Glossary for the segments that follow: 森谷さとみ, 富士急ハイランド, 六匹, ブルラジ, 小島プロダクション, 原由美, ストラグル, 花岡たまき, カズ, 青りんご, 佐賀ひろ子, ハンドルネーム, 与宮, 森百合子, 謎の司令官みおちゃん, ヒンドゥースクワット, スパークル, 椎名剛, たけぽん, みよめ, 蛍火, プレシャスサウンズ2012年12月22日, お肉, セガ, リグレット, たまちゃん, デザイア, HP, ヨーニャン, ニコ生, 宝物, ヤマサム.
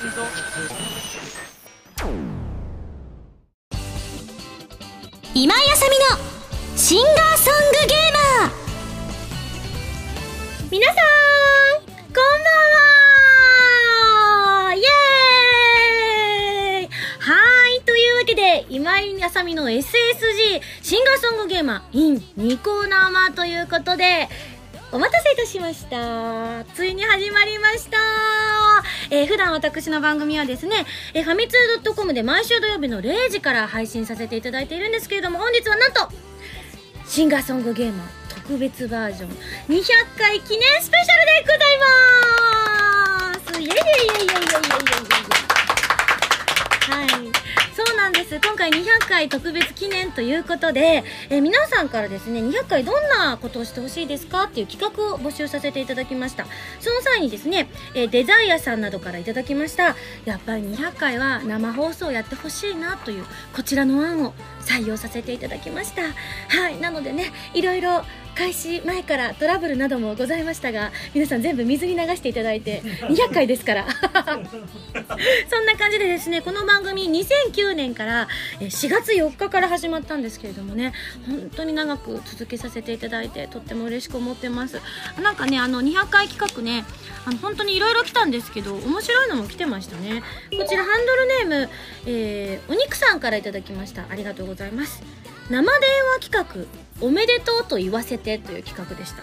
いいぞ。今井あさみのシンガーソングゲーマー、皆さんこんばんは、イエーイ。はい、というわけで今井あさみの SSG シンガーソングゲーマー in ニコ生ということで、お待たせいたしました。ついに始まりました。普段私の番組はですね、ファミツー .com で毎週土曜日の0時から配信させていただいているんですけれども、本日はなんとシンガーソングゲーマー特別バージョン200回記念スペシャルでございます。イエイエイエイエイエイエイエイエイ。はい、そうなんです。今回200回特別記念ということで、皆さんからですね、200回どんなことをしてほしいですかっていう企画を募集させていただきました。その際にですね、デザイアさんなどからいただきました、やっぱり200回は生放送やってほしいなというこちらの案を採用させていただきました。はい、なのでね、いろいろ開始前からトラブルなどもございましたが、皆さん全部水に流していただいて200回ですからそんな感じでですね、この番組2009年から4月4日から始まったんですけれどもね、本当に長く続けさせていただいてとっても嬉しく思ってます。なんかね、200回企画ね、本当にいろいろ来たんですけど、面白いのも来てましたね。こちらハンドルネーム、お肉さんからいただきました。ありがとうございます。生電話企画おめでとうと言わせてという企画でした。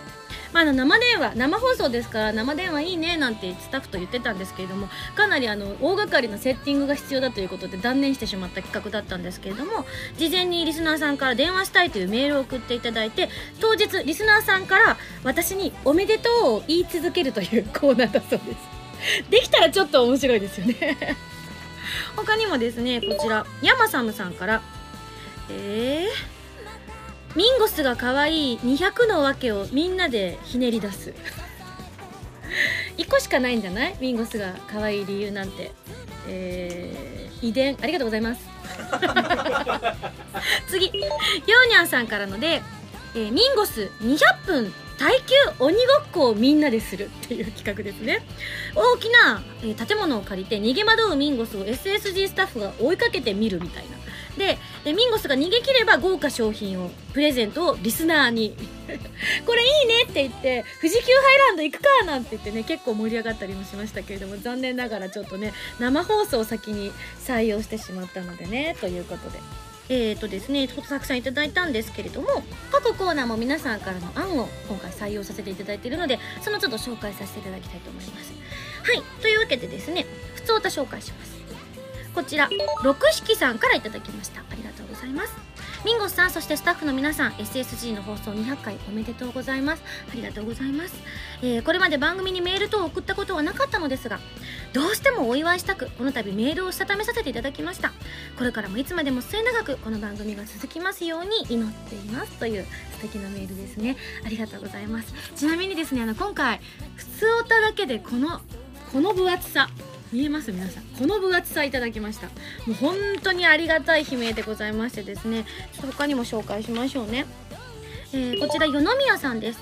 まあ、生電話、生放送ですから生電話いいねなんてスタッフと言ってたんですけれども、かなり大掛かりなセッティングが必要だということで断念してしまった企画だったんですけれども、事前にリスナーさんから電話したいというメールを送っていただいて、当日リスナーさんから私におめでとうを言い続けるというコーナーだそうです。できたらちょっと面白いですよね他にもですね、こちらヤマサムさんからミンゴスが可愛い200の訳をみんなでひねり出す1個しかないんじゃない？ミンゴスが可愛い理由なんて、遺伝。ありがとうございます次、ヨーニャンさんからので、ミンゴス200分耐久鬼ごっこをみんなでするっていう企画ですね。大きな、建物を借りて逃げ惑うミンゴスを SSG スタッフが追いかけてみるみたいな。でミンゴスが逃げ切れば豪華商品をプレゼントをリスナーにこれいいねって言って富士急ハイランド行くかなんて言ってね、結構盛り上がったりもしましたけれども、残念ながらちょっとね、生放送を先に採用してしまったのでね、ということでですね、たくさんいただいたんですけれども、各コーナーも皆さんからの案を今回採用させていただいているので、そのちょっと紹介させていただきたいと思います。はい、というわけでですね、普通歌紹介します。こちら六匹さんからいただきました。ありがとうございます。ミンゴスさん、そしてスタッフの皆さん、 SSG の放送200回おめでとうございます。ありがとうございます。これまで番組にメール等を送ったことはなかったのですが、どうしてもお祝いしたくこの度メールをしたためさせていただきました。これからもいつまでも末永くこの番組が続きますように祈っています、という素敵なメールですね。ありがとうございます。ちなみにですね、今回普通歌だけでこの分厚さ見えます？皆さん、この分厚さいただきました。もう本当にありがたい悲鳴でございましてですね、ちょっと他にも紹介しましょうね。こちら与宮さんです。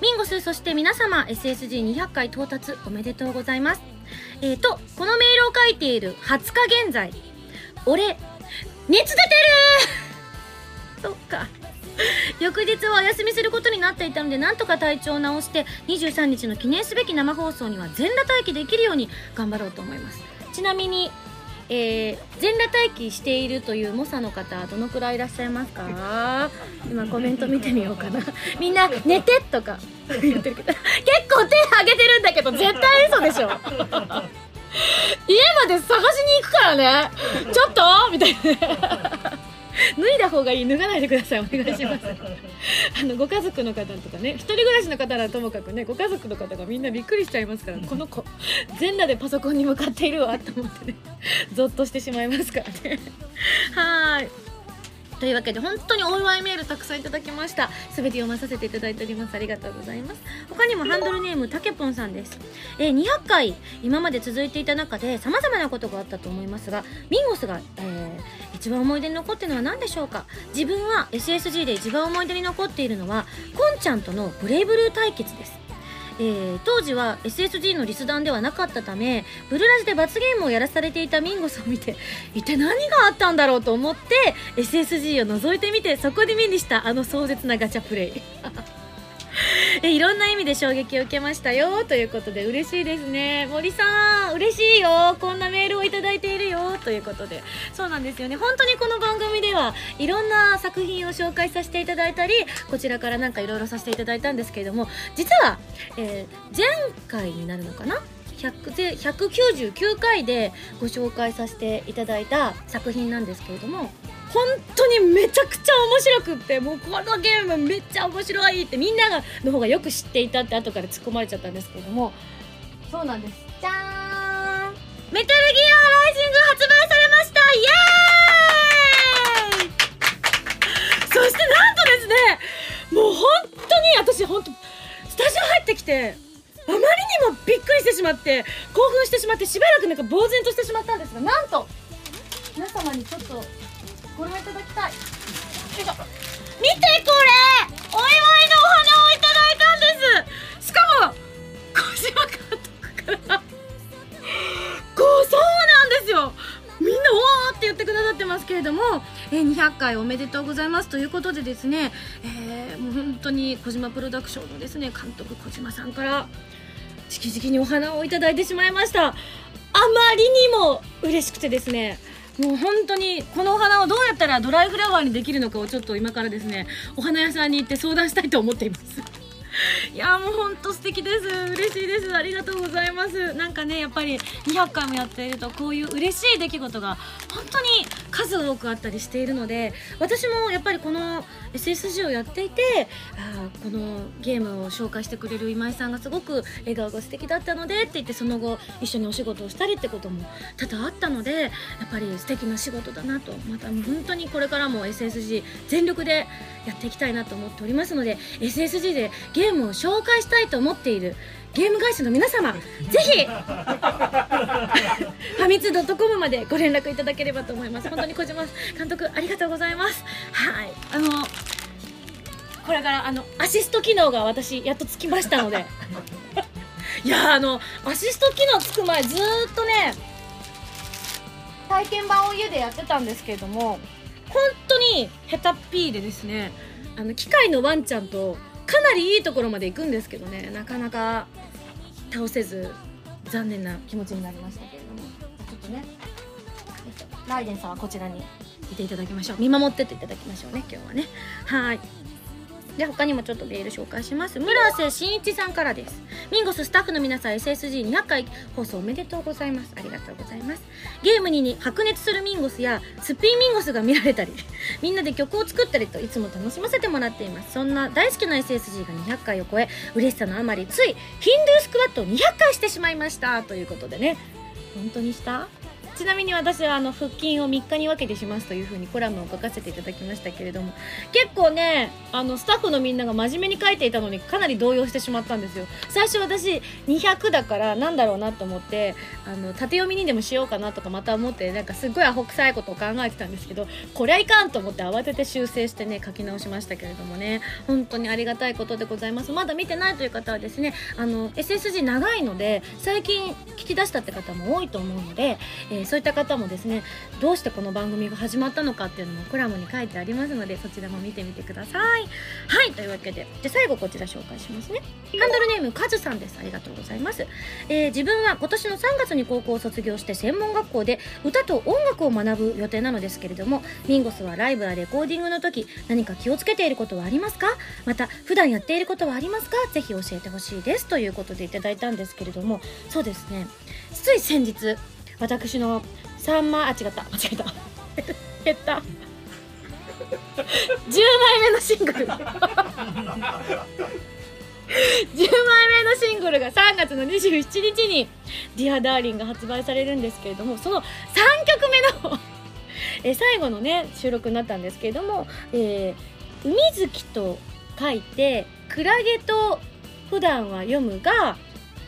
ミンゴス、そして皆様 SSG200 回到達おめでとうございます。このメールを書いている20日現在、俺熱出てるそっか翌日はお休みすることになっていたので、なんとか体調を直して23日の記念すべき生放送には全裸待機できるように頑張ろうと思います。ちなみに、全裸待機しているという猛者の方、どのくらいいらっしゃいますか？今コメント見てみようかなみんな寝てとか言ってるけど結構手挙げてるんだけど絶対嘘でしょ家まで探しに行くからね、ちょっとみたいな脱いだ方がいい、脱がないでください、お願いしますご家族の方とかね、一人暮らしの方ならともかくね、ご家族の方がみんなびっくりしちゃいますから、この子全裸でパソコンに向かっているわと思ってね、ゾッとしてしまいますからねはーい、というわけで本当にお祝いメールたくさんいただきました。すべて読まさせていただいております。ありがとうございます。他にもハンドルネームたけぽんさんです。200回今まで続いていた中で様々なことがあったと思いますが、ミンゴスが、一番思い出に残っているのは何でしょうか？自分は SSG で一番思い出に残っているのはコンちゃんとのブレイブルー対決です。当時は SSG のリス団ではなかったため、ブルラジで罰ゲームをやらされていたミンゴさんを見て、一体何があったんだろうと思って SSG を覗いてみて、そこで目にしたあの壮絶なガチャプレイいろんな意味で衝撃を受けましたよということで、嬉しいですね。森さん嬉しいよ、こんなメールをいただいているよということで。そうなんですよね、本当にこの番組ではいろんな作品を紹介させていただいたり、こちらからなんかいろいろさせていただいたんですけれども、実は、前回になるのかな、199回でご紹介させていただいた作品なんですけれども、本当にめちゃくちゃ面白くって、もうこのゲームめっちゃ面白いってみんながの方がよく知っていたって後から突っ込まれちゃったんですけれども、そうなんです。じゃーん、メタルギアライジング発売されました、イエーイそしてなんとですね、もう本当に私スタジオ入ってきてあまりにもびっくりしてしまって、興奮してしまって、しばらくなんか呆然としてしまったんですが、なんと皆様にちょっとご覧いただきたい。見てこれ、お祝いのお花をいただいたんです。しかも小島監督からそうなんですよ、みんなおーって言ってくださってますけれども、200回おめでとうございますということでですね、もう本当に小島プロダクションのですね、監督小島さんから直々にお花をいただいてしまいました。あまりにも嬉しくてですね、もう本当にこのお花をどうやったらドライフラワーにできるのかをちょっと今からですね、お花屋さんに行って相談したいと思っていますいやもう本当素敵です、嬉しいです、ありがとうございます。なんかね、やっぱり200回もやっているとこういう嬉しい出来事が本当に数多くあったりしているので、私もやっぱりこの SSG をやっていて、このゲームを紹介してくれる今井さんがすごく笑顔が素敵だったのでって言って、その後一緒にお仕事をしたりってことも多々あったので、やっぱり素敵な仕事だなと、また本当にこれからも SSG 全力でやっていきたいなと思っておりますので、 SSG でゲームを紹介したいと思っているゲーム会社の皆様、ぜひファミツ.com までご連絡いただければと思います。本当に小島監督ありがとうございます。はい、これからアシスト機能が私やっとつきましたのでいやアシスト機能つく前ずっとね、体験版を家でやってたんですけれども、本当にヘタっぴーでですね、機械のワンちゃんとかなりいいところまで行くんですけどね、なかなか倒せず残念な気持ちになりましたけれども、ちょっとね、ライデンさんはこちらにいていただきましょう。見守ってていただきましょうね、今日はね。はい、で他にもちょっとメール紹介します。村瀬真一さんからです。ミンゴススタッフの皆さん、 SSG200 回放送おめでとうございます。ありがとうございます。ゲームに白熱するミンゴスやすっぴんミンゴスが見られたり、みんなで曲を作ったりといつも楽しませてもらっています。そんな大好きな SSG が200回を超え、嬉しさのあまりついヒンドゥースクワットを200回してしまいましたということでね。本当にした？ちなみに私は腹筋を3日に分けてしますというふうにコラムを書かせていただきましたけれども、結構ね、スタッフのみんなが真面目に書いていたのにかなり動揺してしまったんですよ。最初私200だからなんだろうなと思って、縦読みにでもしようかなとかまた思って、なんかすごいアホ臭いことを考えてたんですけど、こりゃいかんと思って慌てて修正してね、書き直しましたけれどもね、本当にありがたいことでございます。まだ見てないという方はですね、SSG 長いので最近聞き出したって方も多いと思うので、そういった方もですね、どうしてこの番組が始まったのかっていうのもコラムに書いてありますので、そちらも見てみてください。はい、というわけで、じゃ最後こちら紹介しますね。ハンドルネームカズさんです。ありがとうございます。自分は今年の3月に高校を卒業して、専門学校で歌と音楽を学ぶ予定なのですけれども、ミンゴスはライブやレコーディングの時、何か気をつけていることはありますか？また普段やっていることはありますか？ぜひ教えてほしいですということでいただいたんですけれども、そうですね、つい先日私の10枚目のシングル10枚目のシングルが3月の27日に「Dear Darling が発売されるんですけれども、その3曲目の最後のね、収録になったんですけれども、海月と書いてクラゲと普段は読むが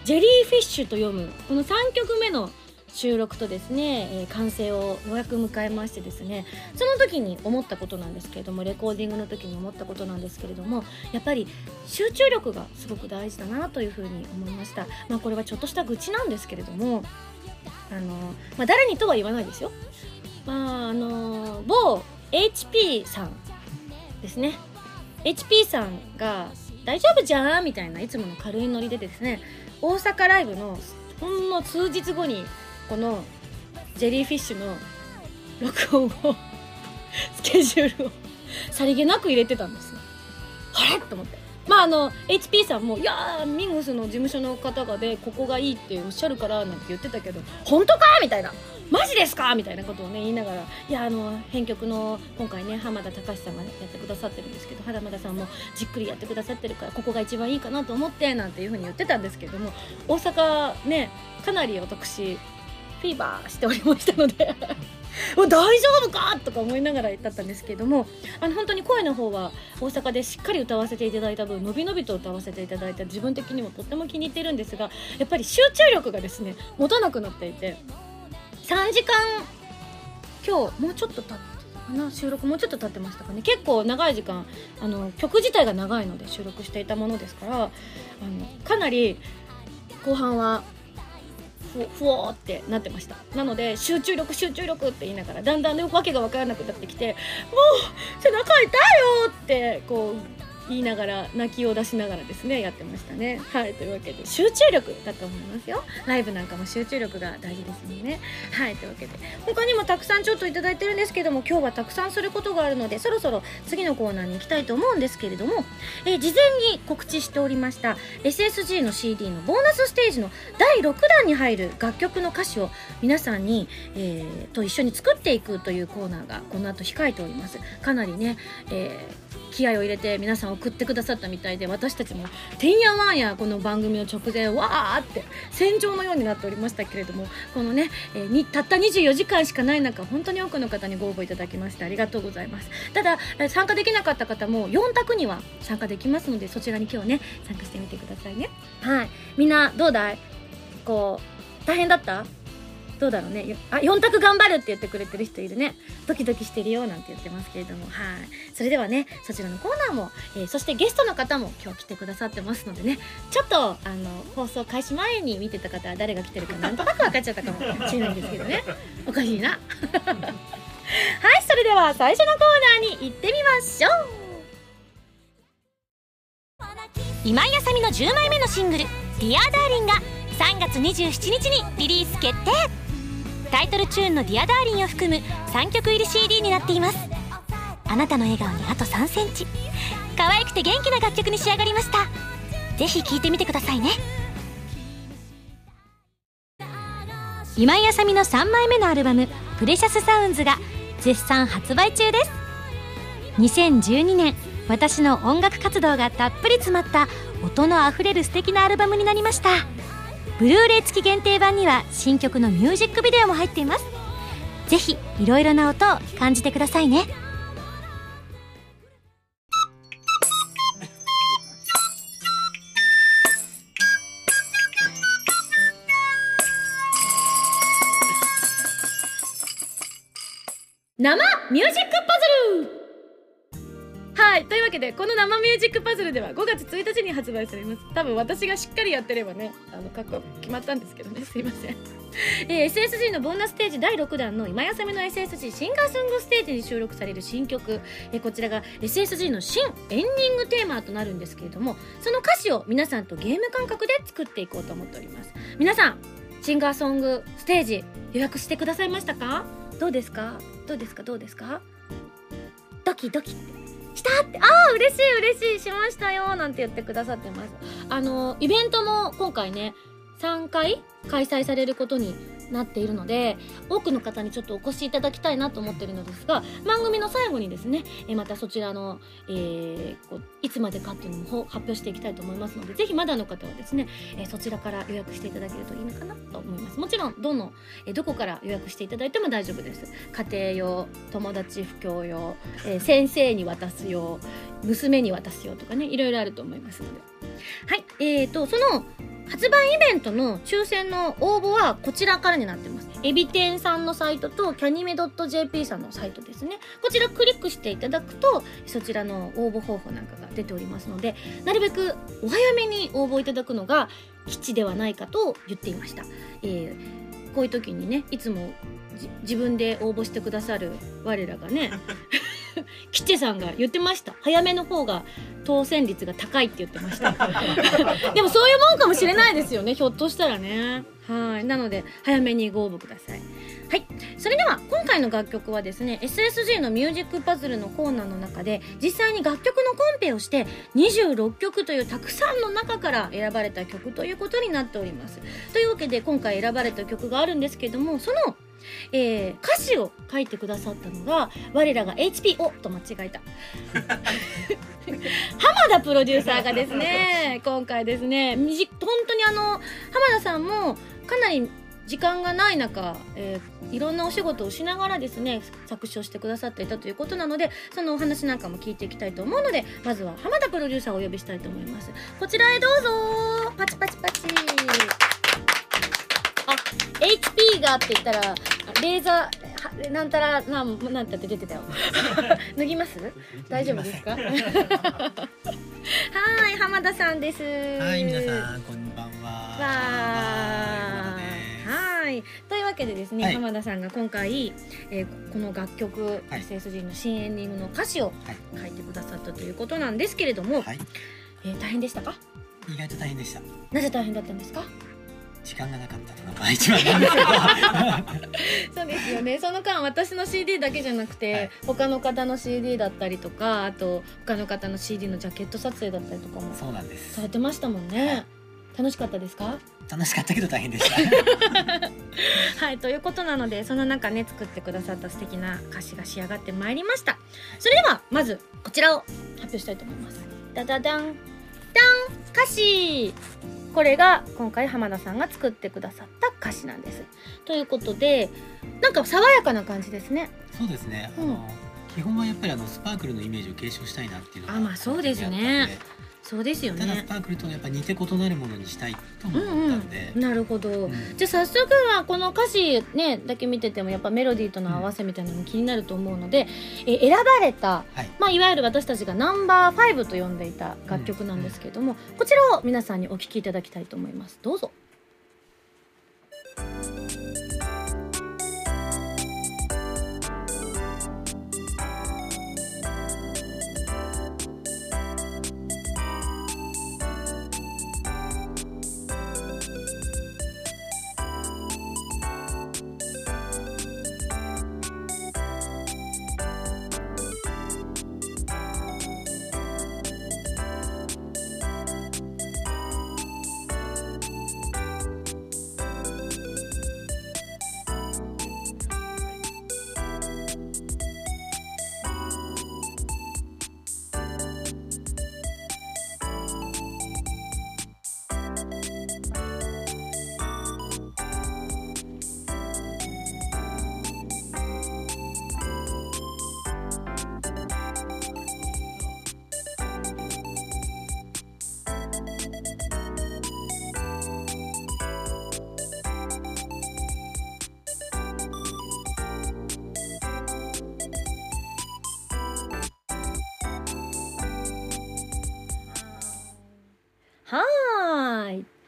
ジェリーフィッシュと読む、この3曲目の収録とですね、完成をようやく迎えましてですね、その時に思ったことなんですけれども、レコーディングの時に思ったことなんですけれども、やっぱり集中力がすごく大事だなというふうに思いました。まあこれはちょっとした愚痴なんですけれども、まあ誰にとは言わないですよ。まあ某 HP さんですね。HP さんが大丈夫じゃんみたいないつもの軽いノリでですね、大阪ライブのほんの数日後にこのジェリーフィッシュの録音をスケジュールをさりげなく入れてたんですよ。あれと思って、まあHP さんもいやミングスの事務所の方がでここがいいっておっしゃるからなんて言ってたけど本当かみたいな、マジですかみたいなことをね言いながら、いや編曲の今回ね浜田隆さんがやってくださってるんですけど、浜田さんもじっくりやってくださってるからここが一番いいかなと思ってなんていうふうに言ってたんですけども、大阪ねかなり私フィーバーしておりましたので大丈夫かとか思いながらだったんですけれども、本当に声の方は大阪でしっかり歌わせていただいた分、のびのびと歌わせていただいた自分的にもとっても気に入っているんですが、やっぱり集中力がですね持たなくなっていて、3時間、今日もうちょっと経ってかな、収録もうちょっと経ってましたかね、結構長い時間曲自体が長いので収録していたものですから、かなり後半はふおーってなってました。なので集中力って言いながらだんだんね訳が分からなくなってきて、もう背中痛いよってこう言いながら泣きを出しながらですねやってましたね。はい、というわけで集中力だと思いますよ。ライブなんかも集中力が大事ですもんね。はい、というわけで他にもたくさんちょっといただいてるんですけども、今日はたくさんすることがあるのでそろそろ次のコーナーに行きたいと思うんですけれども、事前に告知しておりました SSG の CD のボーナスステージの第6弾に入る楽曲の歌詞を皆さんに、と一緒に作っていくというコーナーがこの後控えております。かなりね、気合を入れて皆さん送ってくださったみたいで、私たちもてんやわんやこの番組の直前わーって戦場のようになっておりましたけれども、このね、たった24時間しかない中本当に多くの方にご応募いただきましてありがとうございます。ただ参加できなかった方も4択には参加できますので、そちらに今日ね参加してみてくださいね。はい、みんなどうだい、大変だったどうだろうね。あ、4択頑張るって言ってくれてる人いるね。ドキドキしてるよなんて言ってますけれども、はい。それではね、そちらのコーナーも、そしてゲストの方も今日来てくださってますのでね、ちょっと放送開始前に見てた方は誰が来てるかなんとなく分かっちゃったかもしれないんですけどね。おかしいな。はい、それでは最初のコーナーに行ってみましょう。今井あさみの10枚目のシングル「Dear Darling」が3月27日にリリース決定。タイトルチューンのディアダーリンを含む3曲入り CD になっています。あなたの笑顔にあと3センチ、可愛くて元気な楽曲に仕上がりました。ぜひ聴いてみてくださいね。今井あさみの3枚目のアルバムプレシャスサウンズが絶賛発売中です。2012年私の音楽活動がたっぷり詰まった音のあふれる素敵なアルバムになりました。ブルーレイ付き限定版には新曲のミュージックビデオも入っています。ぜひいろいろな音を感じてくださいね。生ミュージックパズル。はい、というわけでこの生ミュージックパズルでは5月1日に発売されます。多分私がしっかりやってればね過去決まったんですけどね、すいませんSSG のボーナスステージ第6弾の今井あさみの SSG シンガーソングステージに収録される新曲、こちらが SSG の新エンディングテーマとなるんですけれども、その歌詞を皆さんとゲーム感覚で作っていこうと思っております。皆さんシンガーソングステージ予約してくださいましたか？どうですかドキドキしたって、嬉しいしましたよなんて言ってくださってます。イベントも今回ね3回開催されることになっているので、多くの方にちょっとお越しいただきたいなと思っているのですが、番組の最後にですねまたそちらの、いつまでかっていうのも発表していきたいと思いますので、ぜひまだの方はですね、そちらから予約していただけるといいのかなと思います。もちろんどこから予約していただいても大丈夫です。家庭用、友達布教用、先生に渡す用、娘に渡す用とかね、いろいろあると思いますので、はい、その発売イベントの抽選の応募はこちらからになってます。エビ天さんのサイトとキャニメ .jp さんのサイトですね。こちらクリックしていただくとそちらの応募方法なんかが出ておりますので、なるべくお早めに応募いただくのが吉ではないかと言っていました。こういう時にね、いつも自分で応募してくださる我らがね吉さんが言ってました。早めの方が当選率が高いって言ってましたでもそういうもんかもしれないですよね、ひょっとしたらね。はい、なので早めにご応募ください。はい、それでは今回の楽曲はですね、 SSG のミュージックパズルのコーナーの中で実際に楽曲のコンペをして26曲というたくさんの中から選ばれた曲ということになっております。というわけで今回選ばれた曲があるんですけども、その歌詞を書いてくださったのが我らが HPO と間違えた浜田プロデューサーがですね今回ですね、本当に浜田さんもかなり時間がない中、いろんなお仕事をしながらですね作詞をしてくださっていたということなので、そのお話なんかも聞いていきたいと思うので、まずは浜田プロデューサーをお呼びしたいと思います。こちらへどうぞ。パチパチパチ。あ、HP がって言ったらレーザーなんたらなんたって出てたよ脱ぎます？大丈夫ですか？はーい、浜田さんです。はい、皆さんこんばんは。はい、というわけでですね、はい、浜田さんが今回、この楽曲、はい、SSG の新エンディングの歌詞を書いてくださったということなんですけれども、はい、大変でしたか？意外と大変でした。なぜ大変だったんですか？時間がなかったのが一番なんですけどそうですよね。その間私の CD だけじゃなくて、はい、他の方の CD だったりとか、あと他の方の CD のジャケット撮影だったりとかもそうなんですされてましたもんね、はい、楽しかったですか？楽しかったけど大変でしたはい、ということなので、その中ね作ってくださった素敵な歌詞が仕上がってまいりました。それではまずこちらを発表したいと思います。ダダダンダン歌詞、これが今回浜田さんが作ってくださった歌詞なんです。ということで、なんか爽やかな感じですね。そうですね、基本はやっぱりスパークルのイメージを継承したいなっていうのが、まあそうですね。そうですよね。ただスパークルとやっぱ似て異なるものにしたいと思ったんで、なるほど、じゃあ早速はこの歌詞ねだけ見ててもやっぱメロディーとの合わせみたいなのも気になると思うので、選ばれた、はい、いわゆる私たちがナンバー5と呼んでいた楽曲なんですけども、こちらを皆さんにお聴きいただきたいと思います。どうぞ。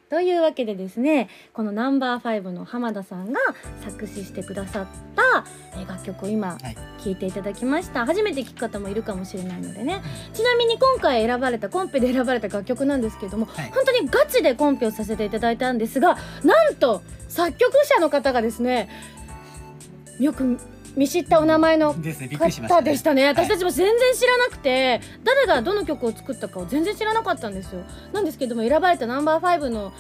というわけでですね、このナンバー5の浜田さんが作詞してくださった楽曲を今聴いていただきました、はい、初めて聴く方もいるかもしれないのでね、ちなみに今回選ばれたコンペで選ばれた楽曲なんですけども、はい、本当にガチでコンペをさせていただいたんですが、なんと作曲者の方がですね、よく見知ったお名前の方でしたね。私たちも全然知らなくて、誰がどの曲を作ったかを全然知らなかったんですよ。なんですけども、選ばれたナンバー5の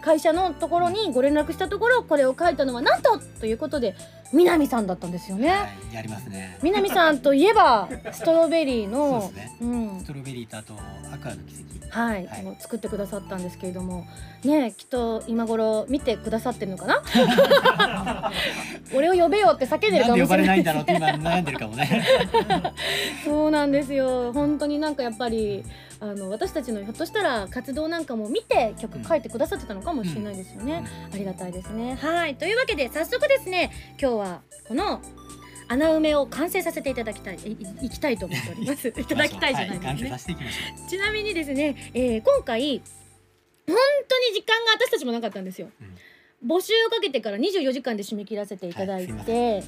会社のところにご連絡したところ、これを書いたのはなんとということで南さんだったんですよね、はい、やりますね。南さんといえばストロベリーのストロベリーとあとアクアの奇跡、はい、作ってくださったんですけれどもね、きっと今頃見てくださってるのかな俺を呼べよって叫んでるかもしれないないんだろうって今悩んでるかもねそうなんですよ。本当になんかやっぱり私たちのひょっとしたら活動なんかも見て曲書いてくださってたのかもしれないですよね、ありがたいですね。はい、というわけで早速ですね、今日はこの穴埋めを完成させていただきたい、いきたいと思っておりますいただきたいじゃないですね、はい、完成させていきましょう。ちなみにですね、今回本当に時間が私たちもなかったんですよ、募集をかけてから24時間で締め切らせていただいて、はい、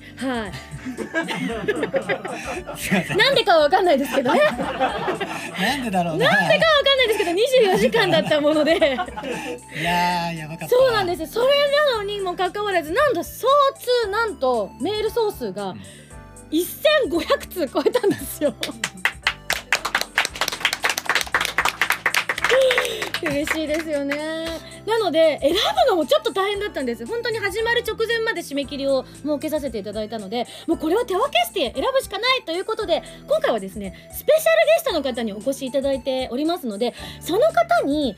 なんでかはわかんないですけどねなんでだろうね、なんでかはわかんないですけど24時間だったものでいやーやばかった。そうなんですよ。それなのにもかかわらず、なんと総通、なんとメール総数が1500通超えたんですよ嬉しいですよね。なので選ぶのもちょっと大変だったんです。本当に始まる直前まで締め切りを設けさせていただいたので、もうこれは手分けして選ぶしかないということで、今回はですねスペシャルゲストの方にお越しいただいておりますので、その方に、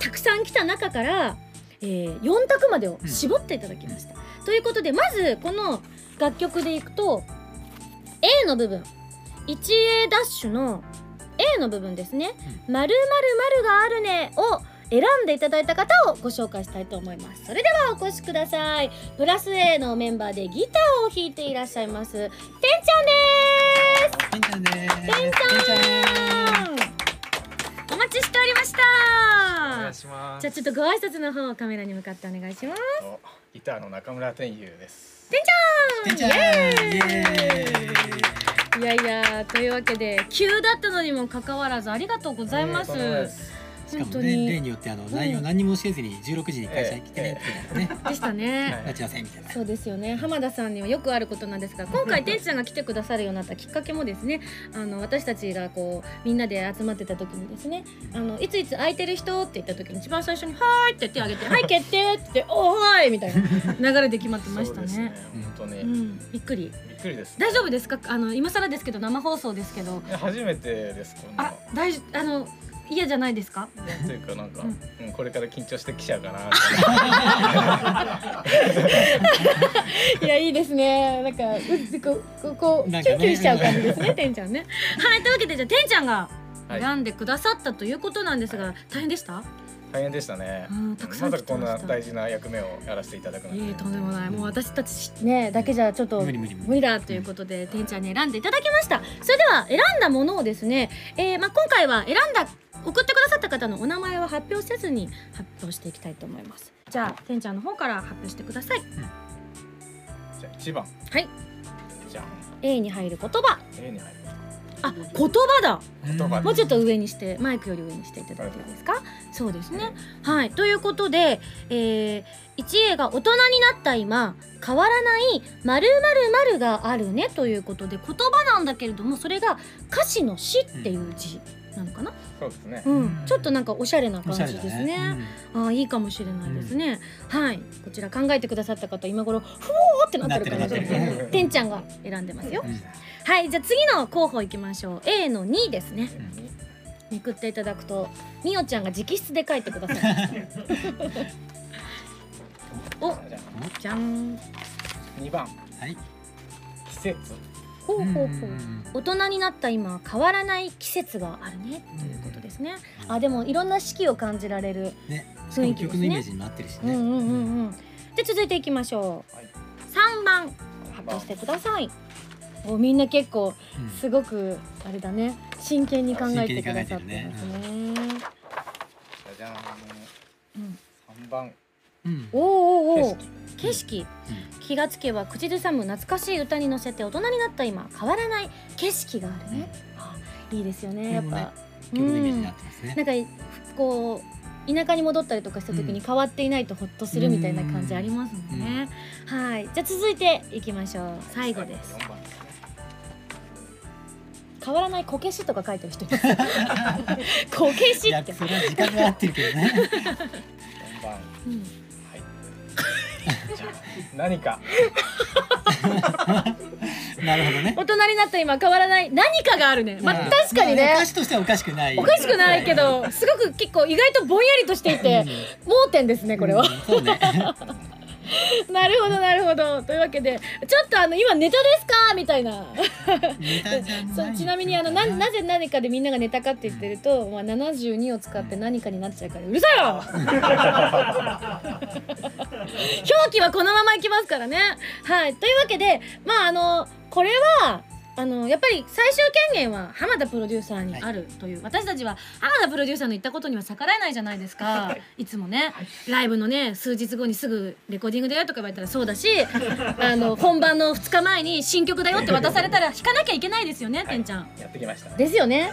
たくさん来た中から、4択までを絞っていただきました、ということで、まずこの楽曲でいくと A の部分 1A ダッシュの A の部分ですね、〇〇〇があるねを選んでいただいた方をご紹介したいと思います。それではお越しください。プラス A のメンバーでギターを弾いていらっしゃいますてんちゃんです。てんちゃんです。てんちゃん、お待ちしておりました。お願いします。じゃあちょっとご挨拶の方をカメラに向かってお願いします。ギターの中村天佑です。てんちゃん、イエーイ。いやいや、というわけで急だったのにもかかわらずありがとうございます。しかもね、例によって内容何も教えずに16時に会社に来てねみたいなねでしたね。待ちなさいみたいな。そうですよね。浜田さんにはよくあることなんですが、今回てんちゃんが来てくださるようになったきっかけもですね、私たちがこうみんなで集まってた時にですね、いついつ空いてる人って言った時に一番最初にはーいって手を挙げてはい決定って言っておーはいみたいな流れで決まってましたね。そうですね、本当ね、びっくりです。大丈夫ですか？今更ですけど生放送ですけど。初めてです。こんな嫌じゃないですか？というかなんか、これから緊張してきちゃうかな。いや、いいですね。なんかこうキュンキュンしちゃう感じですね、てんちゃんね。はい、というわけでじゃあてんちゃんが選んでくださったということなんですが、大変でした？大変でしたね。たくさん来てました。まだこんな大事な役目をやらせていただくなんて。とんでもない。もう私たちねだけじゃちょっと無理だということで、てんちゃんに選んでいただきました。それでは選んだものをですね、まあ今回は選んだ送ってくださった方のお名前は発表せずに発表していきたいと思います。じゃあてんちゃんの方から発表してください。じゃあ1番。はい。じゃあ A に入る言葉。A に入る。あ、言葉だ。言葉。もうちょっと上にして、マイクより上にしていただいていいですか？そうですね。はい。ということで、1A が大人になった今変わらない○○○があるねということで、言葉なんだけれどもそれが歌詞の詩っていう字。なのかな。そうですね。ちょっとなんかおしゃれな感じですね。あ、いいかもしれないですね。はい、こちら考えてくださった方、今頃ふおーってなってる感じで、てんちゃんが選んでますよ。はい、じゃあ次の候補いきましょう。A の2ですね。めくっていただくと、みおちゃんが直筆で書いてください。お、じゃん。2番。はい。季節。ほうほうほう。大人になった今変わらない季節があるねということですね。あ、でもいろんな四季を感じられる雰囲気ですね。曲のイメージになってるしね。で続いていきましょう。3番、発表してください。お、みんな結構すごくあれだね、真剣に考えてくださってますね。じゃじゃん。3番。おおおお、景色。気がつけば口ずさむ懐かしい歌に乗せて大人になった今変わらない景色があるね。いいですよね。やっぱなんかこう田舎に戻ったりとかした時に変わっていないとホッとするみたいな感じありますもんね。はい、じゃあ続いていきましょう。最後です。変わらないこけしとか書いてる人います。こけしってそれは時間が合ってるけどね。何か。なるほどね。大人になった今変わらない何かがあるね。まあ確かにね。お菓子としてはおかしくない。おかしくないけど、すごく結構意外とぼんやりとしていて盲点ですねこれは。そうね。なるほどなるほど。というわけでちょっと今ネタですかみたいなネタじゃないそう、ちなみになぜ何かでみんながネタかって言ってると、まあ、72を使って何かになっちゃうからうるさいよ表記はこのままいきますからね。はい、というわけでまあこれはやっぱり最終権限は浜田プロデューサーにあるという、はい、私たちは浜田プロデューサーの言ったことには逆らえないじゃないですかいつもね、ライブのね数日後にすぐレコーディングだよとか言われたらそうだし本番の2日前に新曲だよって渡されたら弾かなきゃいけないですよね、はい、てんちゃんやってきました、ね、ですよね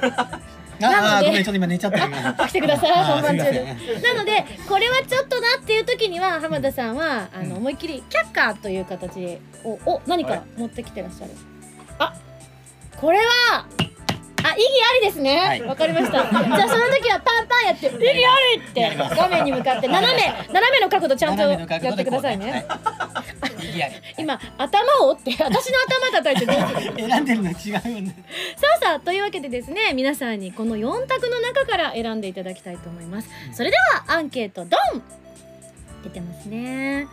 なので、ごめんちょっと今寝ちゃった来てください本番中でなのでこれはちょっとなっていう時には浜田さんは思いっきりキャッカーという形を何か持ってきてらっしゃる。あ、これは意義ありですね。はい、わかりました。じゃあその時はパンパンやって意義ありって画面に向かって斜めの角度ちゃんとやってくださいね。今頭を折って私の頭叩いて選んでるの違うよね。さあさあというわけでですね、皆さんにこの4択の中から選んでいただきたいと思います。それではアンケートドン。出てますね。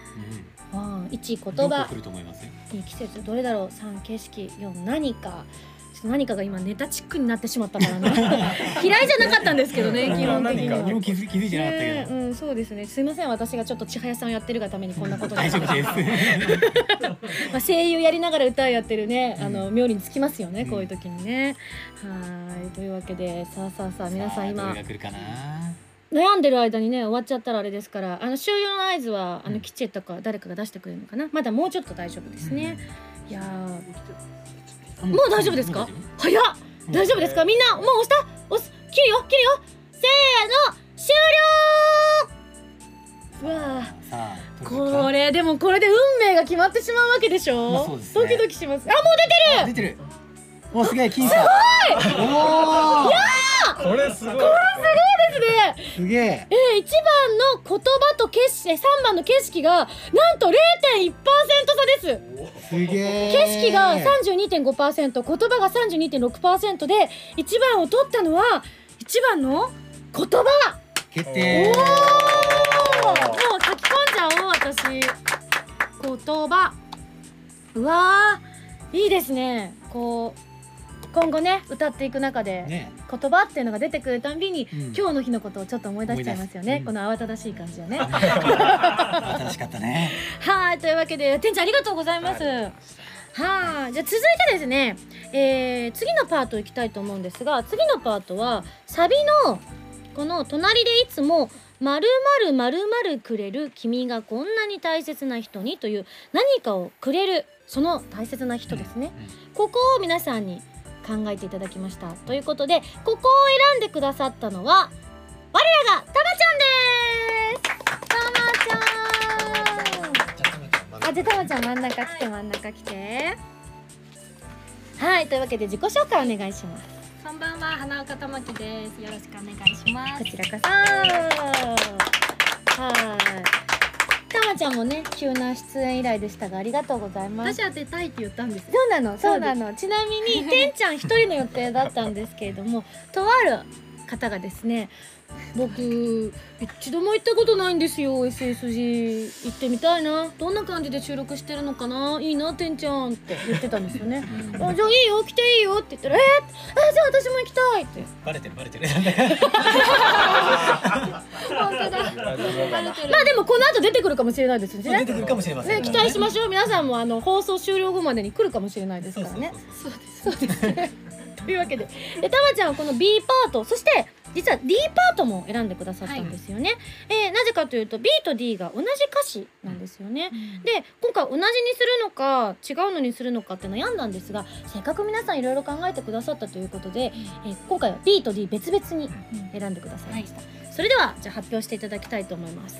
1言葉。2季節どれだろう。3景色。4何か。何かが今ネタチックになってしまったからな嫌いじゃなかったんですけどね基本的には。気づいてなかったけど、うん、そうですね、すいません、私がちょっと千早さんをやってるがためにこんなことになってまあ声優やりながら歌やってるね、妙につきますよね、こういう時にね。はい、というわけでさあ皆さん今悩んでる間にね終わっちゃったらあれですから、終了の合図はキチェとか誰かが出してくれるのかな、まだもうちょっと大丈夫ですね。いやもう大丈夫ですか？早っ！大丈夫ですか？みんなもう押す！切るよ！せーの終了！うわぁ、これでもこれで運命が決まってしまうわけでしょ？ドキドキします。あ、もう出てる！お、すげえ、僅差！すごい！これすごいですね！1番の言葉と3番の景色がなんと 0.1% 差です。すげえ。景色が 32.5%、 言葉が 32.6% で1番を取ったのは1番の言葉決定。おお、もう書き込んじゃおう私。言葉、うわー、いいですね。こう今後ね歌っていく中で言葉っていうのが出てくるたんびに今日の日のことをちょっと思い出しちゃいますよね、この慌ただしい感じよね。楽しかったね。はい、というわけでてんちゃんありがとうございます。はい、じゃあ続いてですね、次のパートいきたいと思うんですが、次のパートはサビのこの隣でいつも〇〇〇〇くれる君がこんなに大切な人にという何かをくれるその大切な人ですね、ここを皆さんに考えていただきました。ということでここを選んでくださったのは我らがたまちゃんです。たまちゃん真ん中来て、はい、というわけで自己紹介お願いします。こんばんは、花岡たまきです。よろしくお願いします。こちらこそ。はい、たまちゃんもね急な出演以来でしたがありがとうございます。私は出たいって言ったんです。そうなの。ちなみにてんちゃん一人の予定だったんですけれどもとある方がですね、僕一度も行ったことないんですよ SSG、 行ってみたいな、どんな感じで収録してるのかな、いいなてんちゃんって言ってたんですよねあ、じゃあいいよ来ていいよって言ったらじゃあ私も行きたいって。バレてる本当だまあでもこの後出てくるかもしれないですね。出てくるかもしれません。期待しましょう。皆さんも放送終了後までに来るかもしれないですからね。そうですというわけでたまちゃんはこの B パート、そして実は D パートも選んでくださったんですよね。なぜかというと B と D が同じ歌詞なんですよね、で今回同じにするのか違うのにするのかって悩んだんですが、せっかく皆さんいろいろ考えてくださったということで、今回は B と D 別々に選んでくださいました、それではじゃあ発表していただきたいと思います。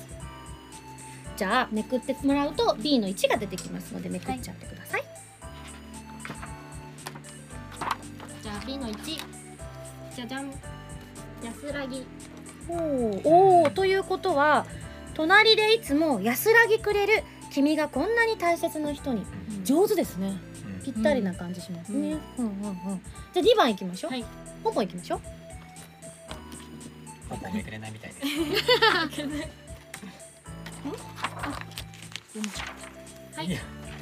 じゃあめくってもらうと B の1が出てきますのでめくっちゃってください、じゃあ B の1、じゃじゃん、安らぎ。おお、ということは隣でいつも安らぎくれる君がこんなに大切な人に、上手ですね、ぴったりな感じしますね。じゃあ2番いきましょう。ポンポンいきましょう。ポンポンめくれないみたいですはい、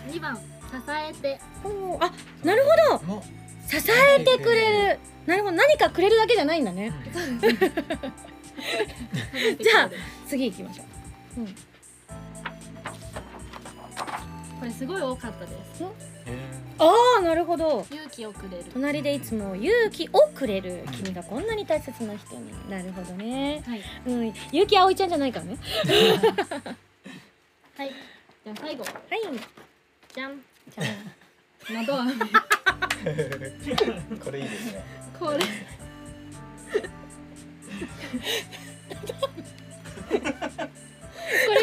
2番、支えて。おー、あ、なるほど、支えてくれる。なるほど、何かくれるだけじゃないんだね。じゃあ次行きましょう。これすごい多かったです。ああ、なるほど。勇気をくれる。隣でいつも勇気をくれる。君がこんなに大切な人に。なるほどね。はい。うん、結城葵ちゃんじゃないからね。はい。じゃあ最後。はい。じゃん。じゃん。などあめ。これいいですね。これ。これ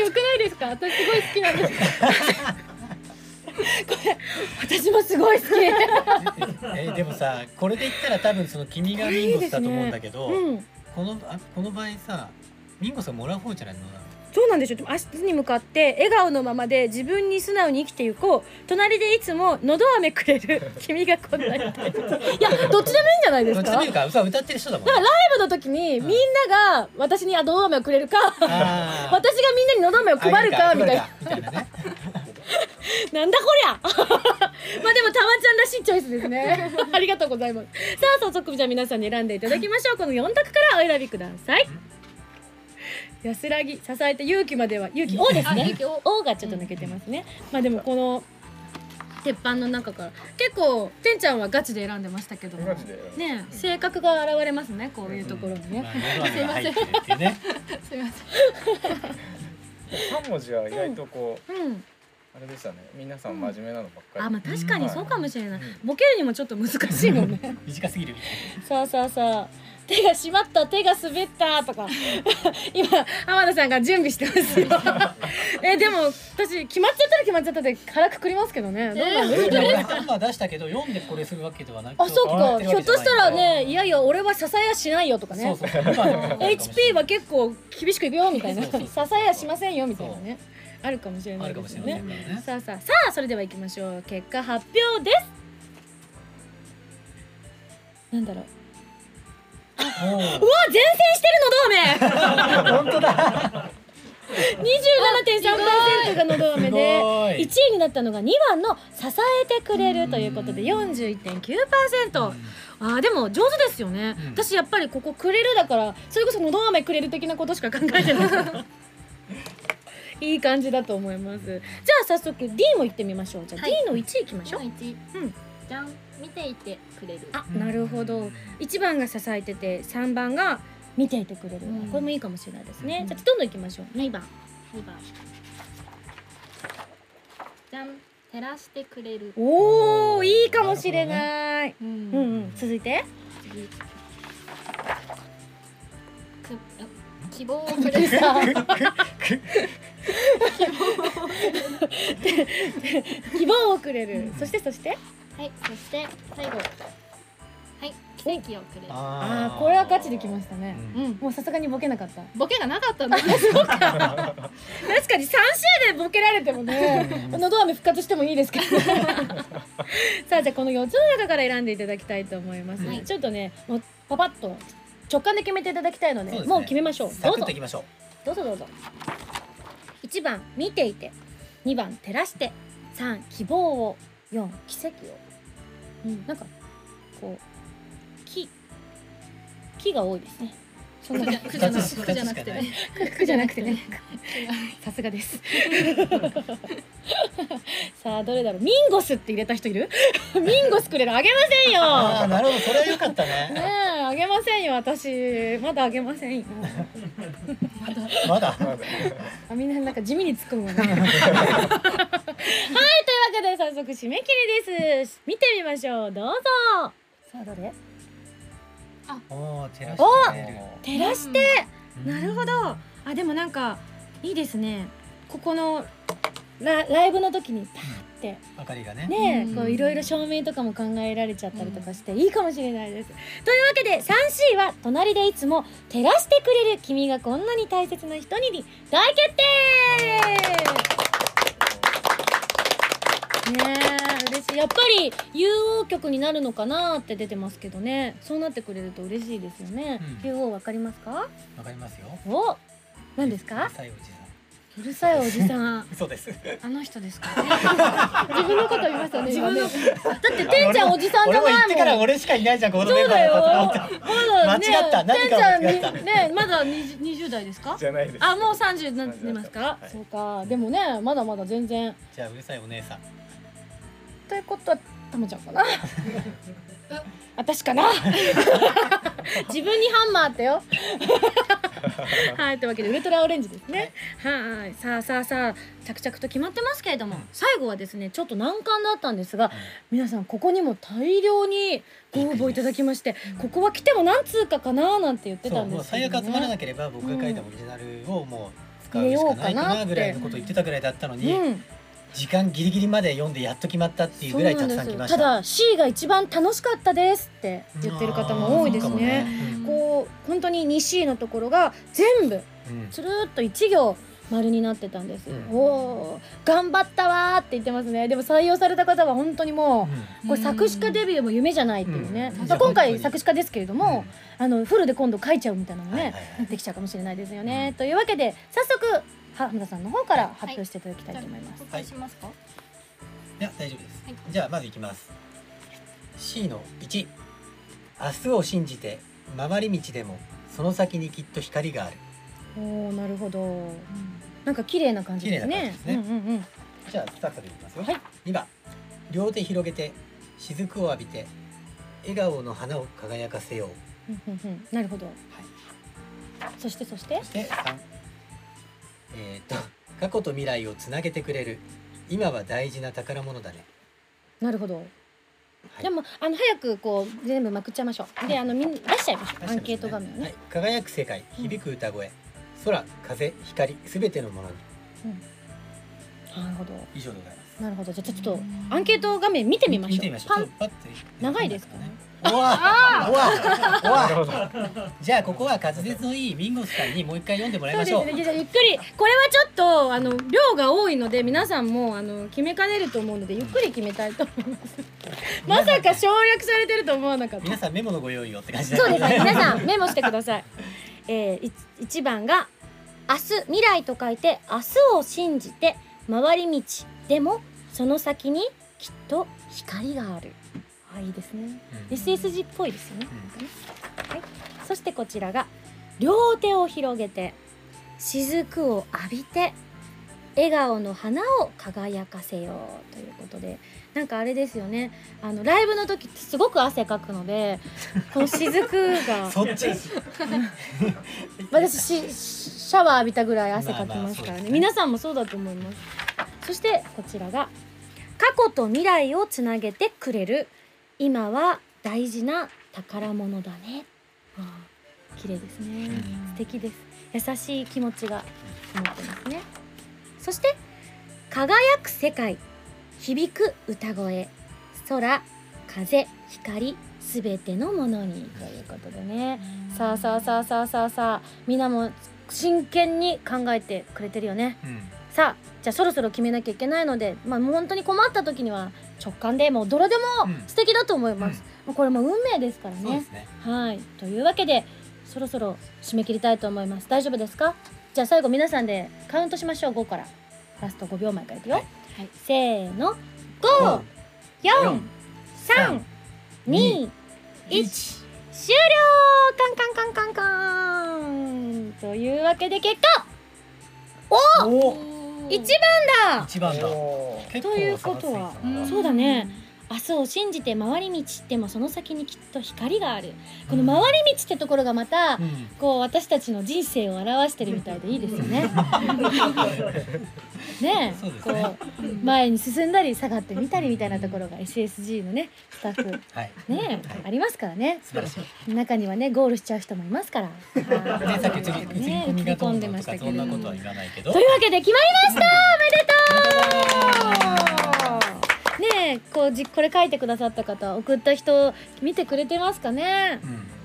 良くないですか？私すごい好きなんです。これ私もすごい好き。でもさ、これで言ったら多分その君がミンゴスだと思うんだけど、この場合さ、ミンゴスはもらう方じゃないの？そうなんでしょ。でも明日に向かって笑顔のままで自分に素直に生きていこう。隣でいつものど飴くれる。君がこんなに大切。いや、どっちでもいいんじゃないですか。どっちでもいいか。歌ってる人だもん。だからライブの時にみんなが私にのど飴をくれるか、私がみんなにのど飴を配るかみたいな。なんだこりゃ。まあでもたまちゃんらしいチョイスですね。ありがとうございます。さあ早速じゃあ皆さんに選んでいただきましょう。この4択からお選びください。安らぎ、支えて、勇気までは勇気 O ですね。O がちょっと抜けてますね。まあでもこの鉄板の中から結構てんちゃんはガチで選んでましたけどね、性格が現れますね、こういうところにね。すいません、すいません。3文字は意外とこうあれでしたね。皆さん真面目なのばっかり。あ、まあ確かにそうかもしれない。ボケるにもちょっと難しいもんね。短すぎる。さあさあさあ。手がしまった、手が滑ったとか今浜田さんが準備してますよ。でも私決まっちゃったら決まっちゃったで腹くくりますけどね。今出したけど読んでこれするわけではなくて、あ、そっか、ひょっとしたらね、いやいや俺は支えはしないよとかね、HP は結構厳しくいくよみたいな、支えはしませんよみたいなね、あるかもしれないですよね。さあさあさあ、それではいきましょう。結果発表です。なんだろう、うわ、前線してるのど飴。本当だ。27.3% がのど飴で、1位になったのが2番の支えてくれるということで 41.9%。あ、でも上手ですよね。私やっぱりここくれるだから、それこそのど飴くれる的なことしか考えてない。いい感じだと思います。じゃあ早速 D もいってみましょう。じゃあ D の1いきましょう。じゃん、見ていてくれる。あ、なるほど。1番が支えてて、3番が見ていてくれる。これもいいかもしれないですね。じゃあどんどんいきましょう。2番。じゃん、照らしてくれる。おー、いいかもしれない。続いて。希望をくれる。希望をくれる。そして。はい、そして最後、はい、奇跡をくれる。ああ、これはガチできましたね。もうさすがにボケなかった。ボケがなかったんですね。そうか。確かに3試合でボケられてもね、のど飴復活してもいいですけど。さあ、じゃあこの4つの中から選んでいただきたいと思います。ちょっとね、もうパパッと直感で決めていただきたいので、もう決めましょう。どうぞ。どうぞ。1番見ていて、2番照らして、3希望を、4奇跡を。なんかこう木が多いですね。そんな苦じゃなくてね。さすがです。さあどれだろう。ミンゴスって入れた人いる？ミンゴスくれる、あげませんよ。ああ、なるほど、それは良かったね。ねえ、あげませんよ、私まだあげませんよ。まだ。あ、みんななんか地味につくもんね。はい、というわけで早速締め切りです。見てみましょう。どうぞ。さあどれ？お、照らして、なるほど。あ、でもなんかいいですね。ここのライブの時にパーって明かりがね、こういろいろ照明とかも考えられちゃったりとかして、いいかもしれないです。というわけで 3C は隣でいつも照らしてくれる、君がこんなに大切な人に大決定。ねえ。やっぱり融合曲になるのかなって出てますけどね。そうなってくれると嬉しいですよね。融合わかりますか？わかりますよ。お、何ですか？最後うるさいおじさん。そうです。あの人ですか。自分のこと言いましたね。自分の。だっててんちゃんおじさんじゃないもん。俺も言ってから俺しかいないじゃん。このメンバーのことだよ。まだね。間違った。何か間違った。てんちゃんねまだ20代ですか。じゃないです。あもう30になってますから。はい、そうか。でもねまだまだ全然。じゃあうるさいお姉さん。ということはたまちゃんかな。私かな。自分にハンマーあったよ。はいというわけでウルトラオレンジですね。はいさあ着々と決まってますけれども、最後はですねちょっと難関だったんですが、皆さんここにも大量にご応募いただきまして、ここは来ても何通かかななんて言ってたんですけど、ね、そうもう最悪集まらなければ僕が書いたオリジナルをもう使うしかないかなぐらいのことを言ってたぐらいだったのに。時間ギリギリまで読んでやっと決まったっていうぐらいたくさん来ました。ただ C が一番楽しかったですって言ってる方も多いですね。こう本当に 2C のところが全部つるっと1行丸になってたんです。おー頑張ったわーって言ってますね。でも採用された方は本当にもうこれ作詞家デビューも夢じゃないっていうね。まあ今回作詞家ですけれども、フルで今度書いちゃうみたいなのもねできちゃうかもしれないですよね。というわけで早速浜田さんの方から発表していただきたいと思います。はい、いや大丈夫です。はい、じゃあまずいきます。C の1、明日を信じて回り道でもその先にきっと光がある。おおなるほど。なんか綺麗な感じですね。じゃあスタッフでいきますよ。はい、2番、両手広げて雫を浴びて笑顔の花を輝かせよう。なるほど。はい、そして3。過去と未来をつなげてくれる今は大事な宝物だね。なるほど、はい、でも早くこう全部まくっちゃいましょう、はい、でみんな出しちゃいましょう、ね、アンケート画面をね、はい、輝く世界響く歌声、空風光すべてのものに、なるほど、以上でございます。なるほど、じゃあちょっとアンケート画面見てみましょう。長いですかね。じゃあここは滑舌のいいミンゴスさんにもう一回読んでもらいましょう。そうですね、ゆっくり。これはちょっと量が多いので皆さんも決めかねると思うのでゆっくり決めたいと思います。まさか省略されてると思わなかった。皆さんメモのご用意をって感じです。そうですね、皆さんメモしてください。1番が明日未来と書いて明日を信じて回り道でもその先にきっと光がある。いいですね、SSG っぽいですよね、はい、そしてこちらが両手を広げて雫を浴びて笑顔の花を輝かせようということで、なんかあれですよね、ライブの時ってすごく汗かくのでこの雫がそっち私シャワー浴びたぐらい汗かきますからね。皆さんもそうだと思います。そしてこちらが過去と未来をつなげてくれる今は大事な宝物だね。綺麗ですね、素敵です。優しい気持ちがこもってますね。そして輝く世界響く歌声空風光すべてのものにということでね、さあみんなも真剣に考えてくれてるよね、さあじゃあそろそろ決めなきゃいけないので、もう本当に困った時には直感でもうどれでも素敵だと思います、これも運命ですからね。はいというわけでそろそろ締め切りたいと思います。大丈夫ですか。じゃあ最後皆さんでカウントしましょう。5からラスト5秒前からいくよ、はい、せーの 5、4、3、2、1 終了。カンカンというわけで結果お1番だ。ということはそうだね、明日を信じて回り道でもその先にきっと光がある。この回り道ってところがまたこう私たちの人生を表してるみたいでいいですよね。ねえこう前に進んだり下がってみたりみたいなところが SSG のねスタッフねありますからね。中にはねゴールしちゃう人もいますから。さっきね踏み込んでましたけど。そんなことはいかないけど。というわけで決まりました。これ書いてくださった方送った人見てくれてますかね、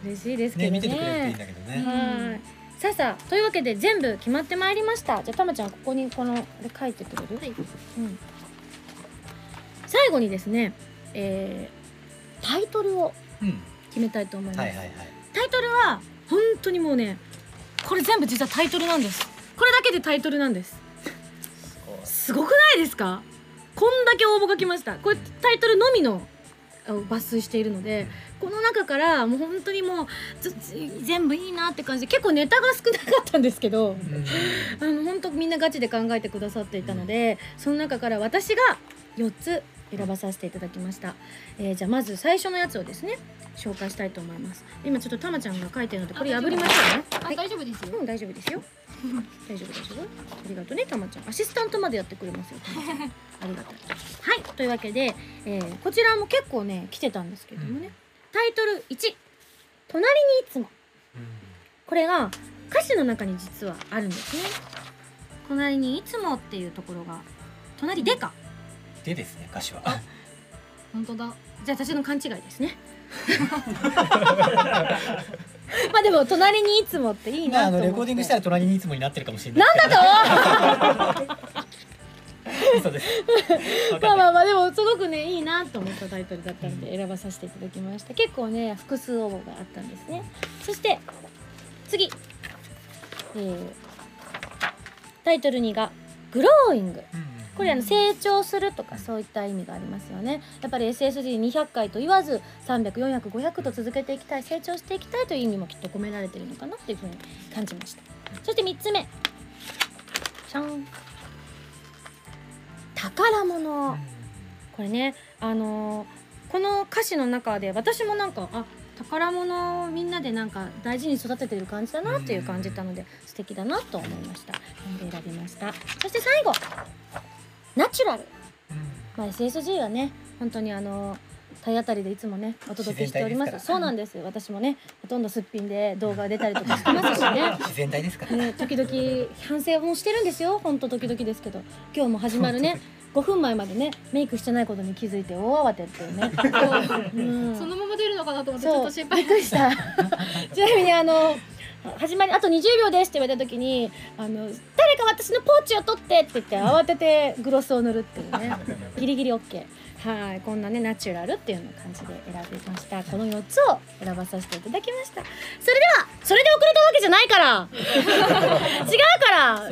嬉しいですけどね。さあというわけで全部決まってまいりました。じゃあたまちゃんここにこの書いてくれる、最後にですね、タイトルを決めたいと思います。タイトルは本当にもうねこれ全部実はタイトルなんです。これだけでタイトルなんです。すごくないですか。こんだけ応募が来ました。これタイトルのみの抜粋しているので、この中からもう本当にもう全部いいなって感じで、結構ネタが少なかったんですけど、本当みんなガチで考えてくださっていたので、その中から私が4つ選ばさせていただきました。じゃあまず最初のやつをですね紹介したいと思います。今ちょっとたまちゃんが書いてるのでこれ破りましょうね。あ、大丈夫ですよ。うん、大丈夫ですよ。大丈夫ですよ。ありがとうねたまちゃん。アシスタントまでやってくれますよ。ありがとう。はい、というわけで、こちらも結構ね来てたんですけどもね。タイトル1、隣にいつも。これが歌詞の中に実はあるんですね。隣にいつもっていうところが隣でか。でですね、歌詞は。本当だ。じゃあ私の勘違いですね。まあでも隣にいつもっていいなと思って。レコーディングしたら隣にいつもになってるかもしれない。なんだと。そうです。まあまあまあでもすごくねいいなと思ったタイトルだったので選ばさせていただきました。結構ね複数応募があったんですね。そして次、タイトル2がグローイング。これ成長するとかそういった意味がありますよね。やっぱり SSG200 回と言わず300、400、500と続けていきたい、成長していきたいという意味もきっと込められているのかなっていうふうに感じました。そして3つ目、じゃん、宝物。これねこの歌詞の中で私もなんか宝物をみんなでなんか大事に育ててる感じだなっていう感じたので素敵だなと思いました。選びました。そして最後ナチュラル、SSG はね本当に体当たりでいつもねお届けしております。そうなんです。私もねほとんどすっぴんで動画出たりとかしてますしね。自然体ですからね。時々反省もしてるんですよ。本当時々ですけど、今日も始まるね5分前までねメイクしてないことに気づいて大慌てっていうね。そのまま出るのかなと思ってちょっと心配でした。ちなみに始まりあと20秒ですって言われた時に誰か私のポーチを取ってって言って慌ててグロスを塗るっていうねギリギリ OK。 はい、こんなねナチュラルっていうの感じで選びました。この4つを選ばさせていただきました。それではそれで遅れたわけじゃないから違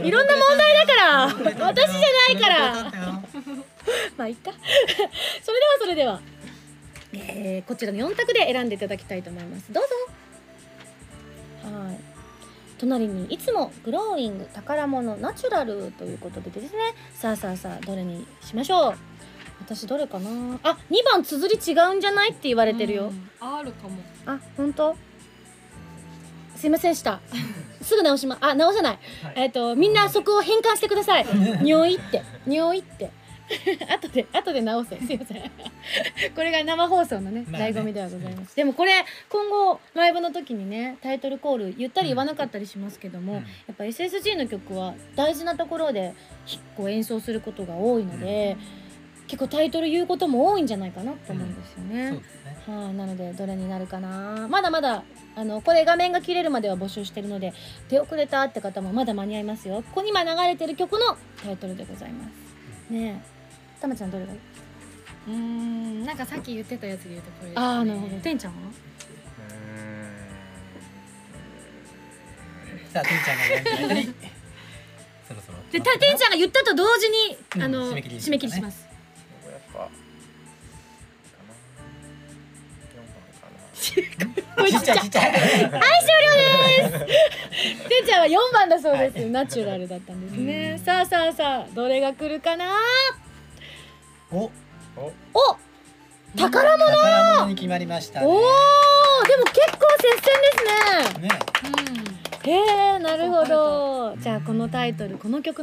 うからいろんな問題だから私じゃないからまあいっかそれではこちらの4択で選んでいただきたいと思います。どうぞ。隣にいつも、グローイング、宝物、ナチュラルということでですね、さあどれにしましょう。私どれかな。2番綴り違うんじゃないって言われてるよ。あるかも。本当。すいませんでした。すぐ直しま、直せない。みんなそこを変換してください。においって。後で直せ。すいません。これが生放送のね醍醐味ではございます。でもこれ今後ライブの時にねタイトルコール言ったり言わなかったりしますけども、やっぱ SSG の曲は大事なところで演奏することが多いので、結構タイトル言うことも多いんじゃないかなと思うんですよね。なのでどれになるかな。まだまだこれ画面が切れるまでは募集してるので、出遅れたって方もまだ間に合いますよ。ここに今流れてる曲のタイトルでございますね。たまちゃんどれがいい？なんかさっき言ってたやつで言うとこれ。なるほど。てんちゃんは？さあてんちゃんがそろそろ。でてんちゃんが言ったと同時に締め切りします。やっぱかな。4番かな。ちっちゃい。はい終了です。てんちゃんは4番だそうです。ナチュラルだったんですね。さあどれが来るかな。お、宝物に決まりましたね。おお、でも結構接戦ですね。なるほど。じゃあこの曲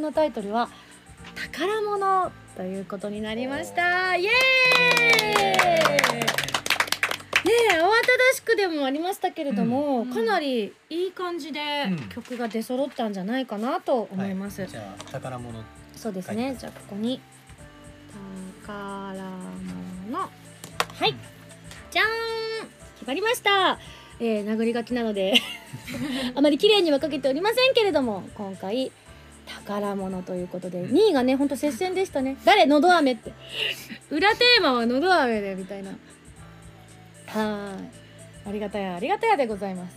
のタイトルは宝物ということになりました。イエーイ。慌ただしくでもありましたけれども、かなりいい感じで曲が出揃ったんじゃないかなと思います。じゃあ宝物。そうですね。じゃあここに。宝物、はい、じゃーん、決まりました。殴り書きなのであまり綺麗には書けておりませんけれども、今回宝物ということで2位がねほんと接戦でしたね。誰のど飴って裏テーマはのど飴でみたいな。ありがたやありがたやでございます。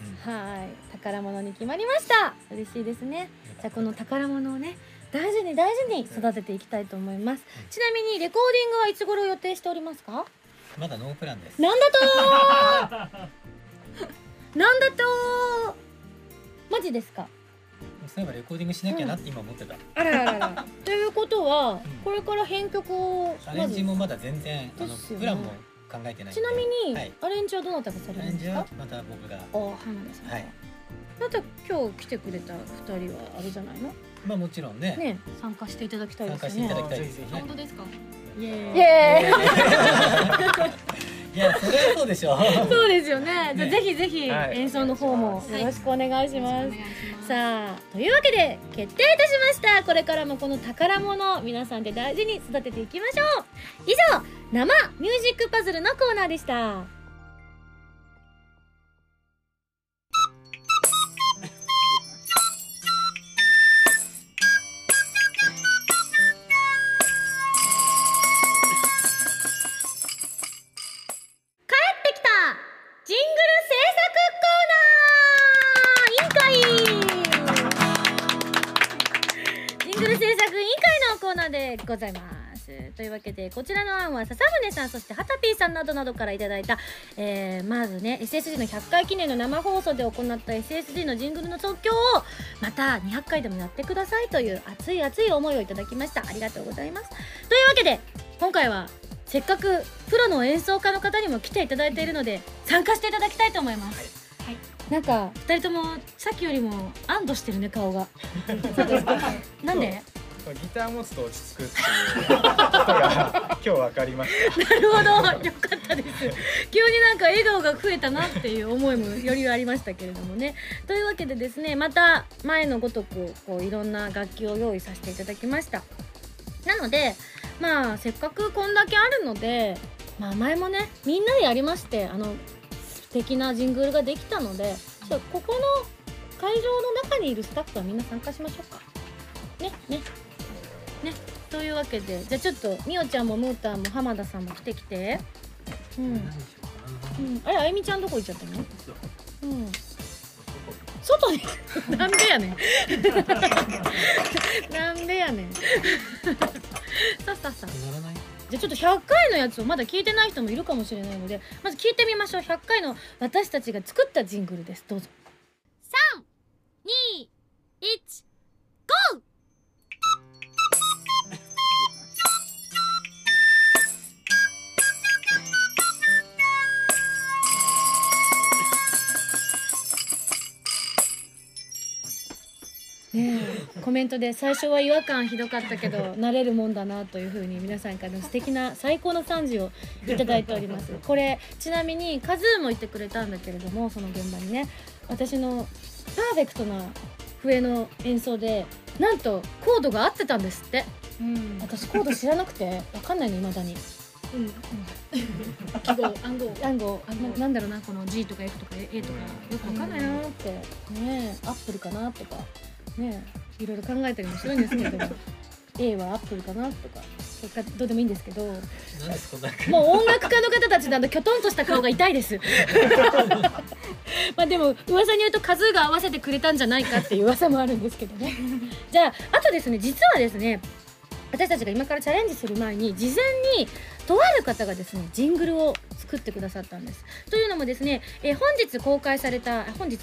宝物に決まりました。嬉しいですね。じゃあこの宝物をね大事に大事に育てていきたいと思います。ちなみにレコーディングはいつ頃予定しておりますか？まだノープランです。なんだとーなんだとーマジですか？そういえばレコーディングしなきゃなって今思ってた。あらららということは、これから編曲をアレンジもまだ全然プランも考えてない。ちなみにアレンジはどなたがされるんですか？アレンジはまた僕が。あ、花田さん。はい。また今日来てくれた2人はあれじゃないの？まあもちろんね、参加していただきたいですね。本当ですか？イエーイ。いや、それはそうでしょう。そうですよね。じゃあぜひぜひ演奏の方もよろしくお願いします。さあ、というわけで決定いたしました。これからもこの宝物を皆さんで大事に育てていきましょう。以上、生ミュージックパズルのコーナーでした。ございます。というわけでこちらの案は笹宗さん、そしてはたぴーさんなどなどからいただいた、まずね SSG の100回記念の生放送で行った SSG のジングルの即興をまた200回でもやってくださいという熱い熱い思いをいただきました。ありがとうございます。というわけで今回はせっかくプロの演奏家の方にも来ていただいているので参加していただきたいと思います。はい、なんか2人ともさっきよりも安堵してるね、顔が。そうですか？なんで？ギター持つと落ち着くっていうことが今日分かりました。なるほど、よかったです。急になんか笑顔が増えたなっていう思いもよりありましたけれどもね。というわけでですね、また前のごとくこういろんな楽器を用意させていただきました。なのでまあせっかくこんだけあるので、まあ、前もねみんなでやりまして、素敵なジングルができたので、ちょっとここの会場の中にいるスタッフはみんな参加しましょうかね。ね、というわけで、じゃあちょっとみおちゃんもムータンも浜田さんも来てきて。うん。うん、あゆみちゃんどこ行っちゃったの？うん。外に。なんでやねん。なんでやねん。さっさっさ。じゃあちょっと100回のやつをまだ聞いてない人もいるかもしれないので、まず聞いてみましょう。100回の私たちが作ったジングルです。どうぞ。3、2、1、ゴー。ねえ、コメントで最初は違和感ひどかったけど慣れるもんだなというふうに皆さんからの素敵な最高の賛辞をいただいております。これちなみにカズーも言ってくれたんだけれども、その現場にね、私のパーフェクトな笛の演奏でなんとコードが合ってたんですって。うん、私コード知らなくて分かんないの、いまだに。うん、記号、暗号、なんだろうな、この G とか F とか A とかよく分かんないなって。ねえ、アップルかなとかね、いろいろ考えたりもするんですけどA はアップルかなとか、結果どうでもいいんですけど、もう音楽家の方たちなんできょとんとした顔が痛いですまあでも噂に言うと数が合わせてくれたんじゃないかっていう噂もあるんですけどねじゃああとですね、実はですね、私たちが今からチャレンジする前に事前にとある方がですねジングルを作ってくださったんです。というのもですね、本日公開された「はらまる」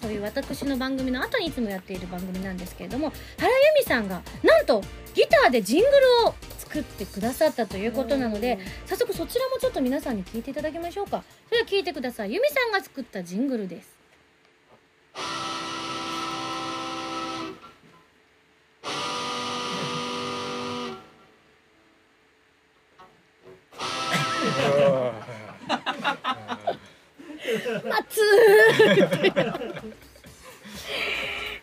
という私の番組の後にいつもやっている番組なんですけれども、原由美さんがなんとギターでジングルを作ってくださったということなので、早速そちらもちょっと皆さんに聞いていただきましょうか。それでは聞いてください。由美さんが作ったジングルです。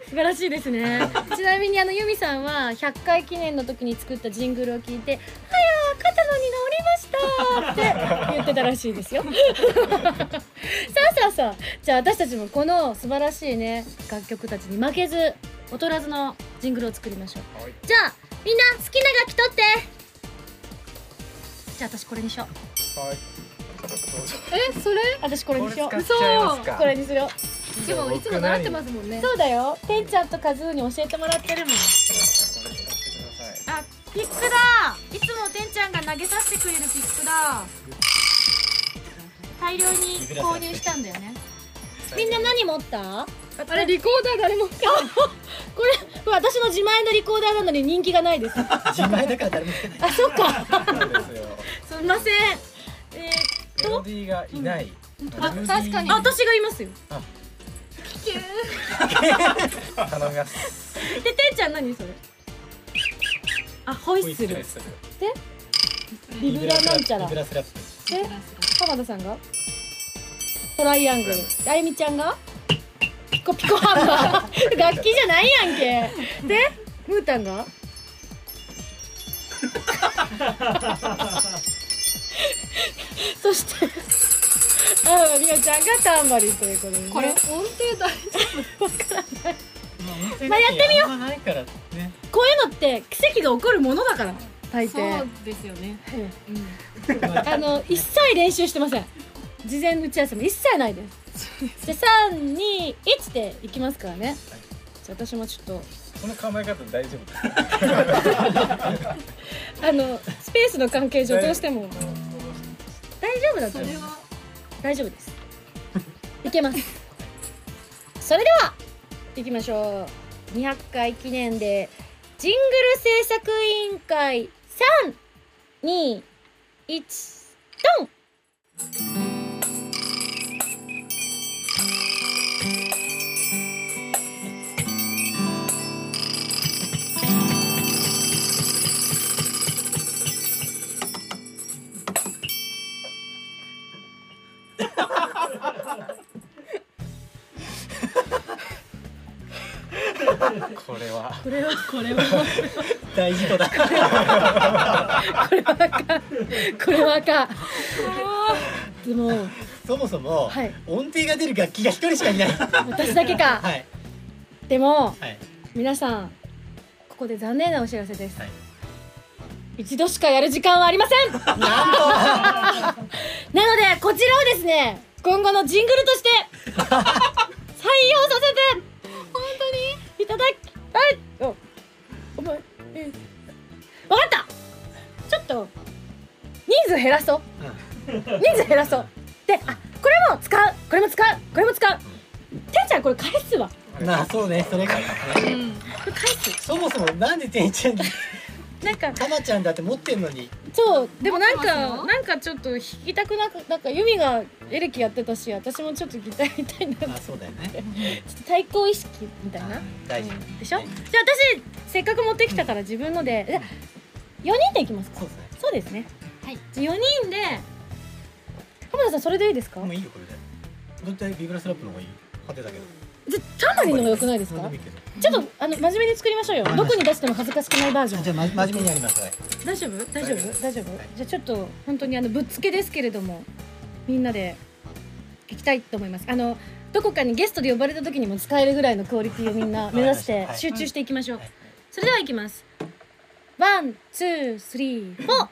素晴らしいですね。ちなみに由美さんは100回記念の時に作ったジングルを聞いて「はやー肩の荷治りました」って言ってたらしいですよさあじゃあ私たちもこの素晴らしいね楽曲たちに負けず劣らずのジングルを作りましょう。はい、じゃあみんな好きな楽器取って。じゃあ私これにしよう。はい、え、それ私これにしよう。そう、これにしよう。ちもいつも習ってますもんね。そうだよ、てんちゃんとカズーに教えてもらってるもん。あ、ピックだ。いつもてんちゃんが投げさせてくれるピックだ。大量に購入したんだよね。みんな何持った？あれリコーダー誰も持ってない。これ私の自前のリコーダーなのに人気がないです。自前だから誰も持ってない。あ、そっか。すみません。LD がいない。あ、確かに。私がいますよ。キュー。頼みます。で、てんちゃん何それ？あ、ホイッスル。で、リブラなんちゃら。リブラスラップ。で、浜田さんがトライアングル。あゆみちゃんがピコピコハンマー。楽器じゃないやんけ。で、ムータンが。そしてみおちゃんがタンバリンということで、ね、これ音程大丈夫？わからない。まあやってみよう。こういうのって奇跡が起こるものだから、大抵。そうですよね。一切練習してません。事前打ち合わせも一切ないです。じゃあ3、2、1でいきますからね。じゃあ私もちょっと。この構え方大丈夫か。スペースの関係上どうしても大丈夫だと思います。大丈夫です。いけます。それでは行きましょう。200回記念でジングル制作委員会3、2、1、ドン。これは大事故だ。これは赤。でもそもそも音程が出る楽器が一人しかいない。私だけか。でも皆さん、ここで残念なお知らせです。一度しかやる時間はありません。なのでこちらをですね、今後のジングルとして採用させて本当にいただきたい。分かった。ちょっと人数減らそう。で、あ、これも使う、これも使う。てんちゃんこれ返すわな。あ、そうね、それから返す。そもそもなんでてんちゃんにたまちゃんだって持ってんのに。そう、でもなんかちょっと弾きたくなく、なんかユミがエレキやってたし、私もちょっとギターみたいな。あ、そうだよね。ちょっと対抗意識みたいな。大事でしょ。じゃあ私せっかく持ってきたから自分ので、じゃあ4人でいきますか。そうですね。はい。4人で、浜田さんそれでいいですか。もういいよこれで。どうやってビブラスラップの方がいい？派手だけど。じゃタンバリンの方が良くないですか。ちょっと真面目に作りましょうよ。どこに出しても恥ずかしくないバージョン。じゃあ真面目にやります。大丈夫？大丈夫。じゃあちょっと本当にぶっつけですけれども、みんなでいきたいと思います。どこかにゲストで呼ばれた時にも使えるぐらいのクオリティをみんな目指して集中していきましょう。それではいきます。1、2、3、4。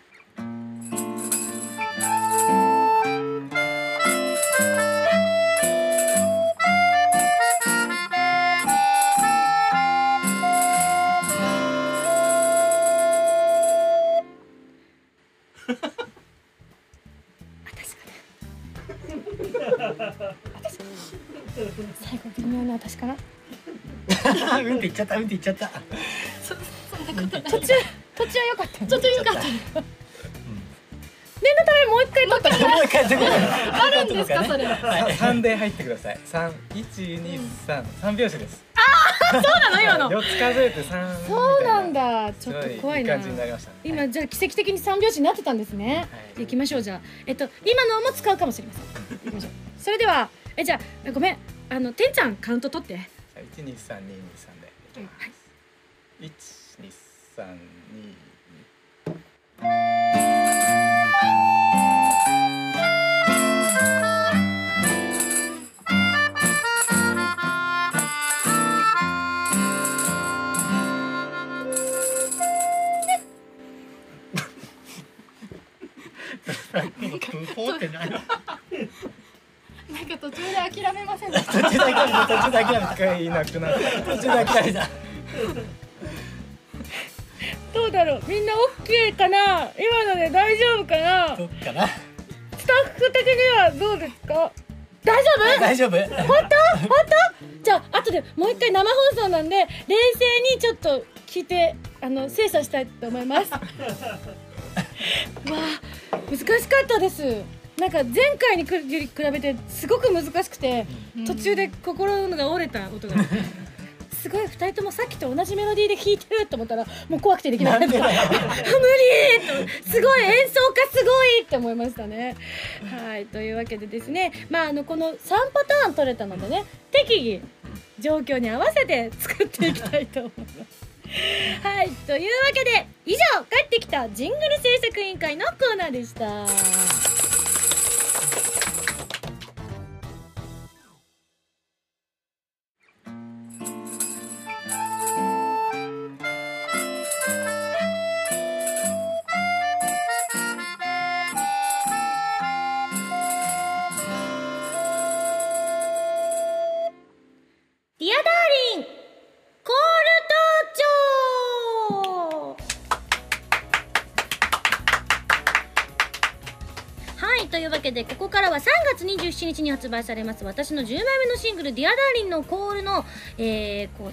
最後微妙な私かな。うんって言っちゃった、途中良かった。念のためもう一回撮ったらあるんですか、それ。3で入ってください。3、1、2、3、3拍子です。ああ、そうなの。今の4つ数えて3。そうなんだ。ちょっと怖いな。今じゃあ奇跡的に3拍子になってたんですね。いきましょう。じゃあ今のも使うかもしれません。いきましょう。それではじゃあごめん、てんちゃんカウント取って。1、2、3、2、2、3でいきます。1、2、3、2、2。なんか途中で諦めませんでした。途中で諦めていなくなった。途中で諦めた。どうだろう、みんなオッケーかな、今ので大丈夫かな、どうかな、スタッフ的にはどうですか、大丈夫大丈夫、本当じゃあ後でもう一回生放送なんで冷静にちょっと聞いて精査したいと思います。わあ、難しかったです。なんか前回に比べてすごく難しくて、途中で心が折れた音がすごい、2人ともさっきと同じメロディーで弾いてると思ったらもう怖くてできなかった無理と、すごい演奏家すごいって思いましたね。はい、というわけでですね、まあこの3パターン取れたのでね、適宜状況に合わせて作っていきたいと思いますはい、というわけで以上、帰ってきたジングル制作委員会のコーナーでした。でここからは3月27日に発売されます私の10枚目のシングル「Dear Darling」のコールの、こう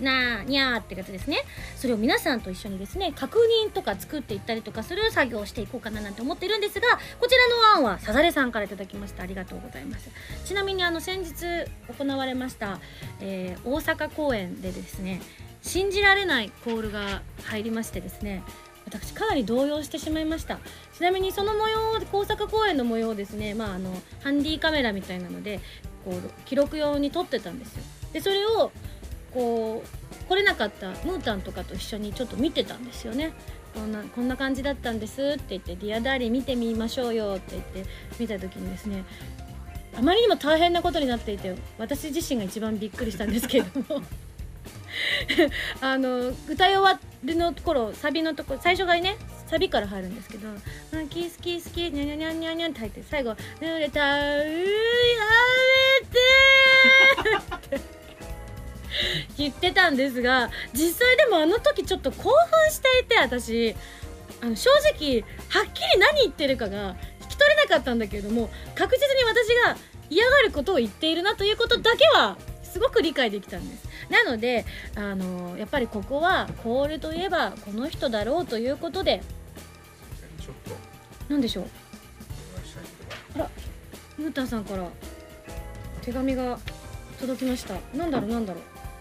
なーにゃーってやつですね。それを皆さんと一緒にですね、確認とか作っていったりとかする作業をしていこうかななんて思ってるんですが、こちらの案はさざれさんからいただきました。ありがとうございます。ちなみに先日行われました、大阪公演でですね、信じられないコールが入りましてですね、私かなり動揺してしまいました。ちなみにその模様、大阪公演の模様をですね、ハンディカメラみたいなのでこう記録用に撮ってたんですよ。でそれをこう来れなかったムータンとかと一緒にちょっと見てたんですよね。こんな感じだったんですって言って「ディアダーリン見てみましょうよ」って言って見た時にですね、あまりにも大変なことになっていて、私自身が一番びっくりしたんですけれども歌い終わるのところ、サビのところ、最初がねサビから入るんですけど「キスキスキニャニャニャニャニャ」って入って、最後「濡れたうやめて」って言ってたんですが、実際でも時ちょっと興奮していて、私正直はっきり何言ってるかが聞き取れなかったんだけれども、確実に私が嫌がることを言っているなということだけはすごく理解できたんです。なのでやっぱりここはコールといえばこの人だろうということで、ちょっと何でしょう、あら、ムータンさんから手紙が届きました。なんだろう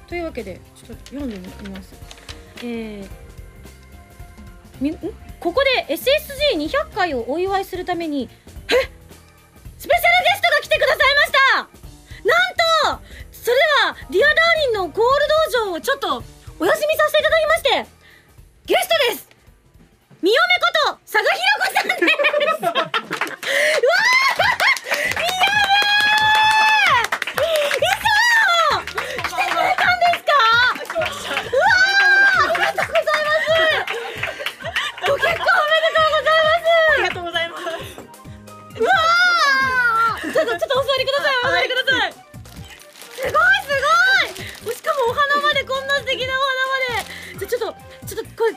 というわけでちょっと読んでみます。ここで SSG200 回をお祝いするためにスペシャルゲストが来てくださいました。なんとそれではディアダーリンのコール道場をちょっとお休みさせていただきまして、ゲストです、みよめこと佐賀ひろこさんですうわ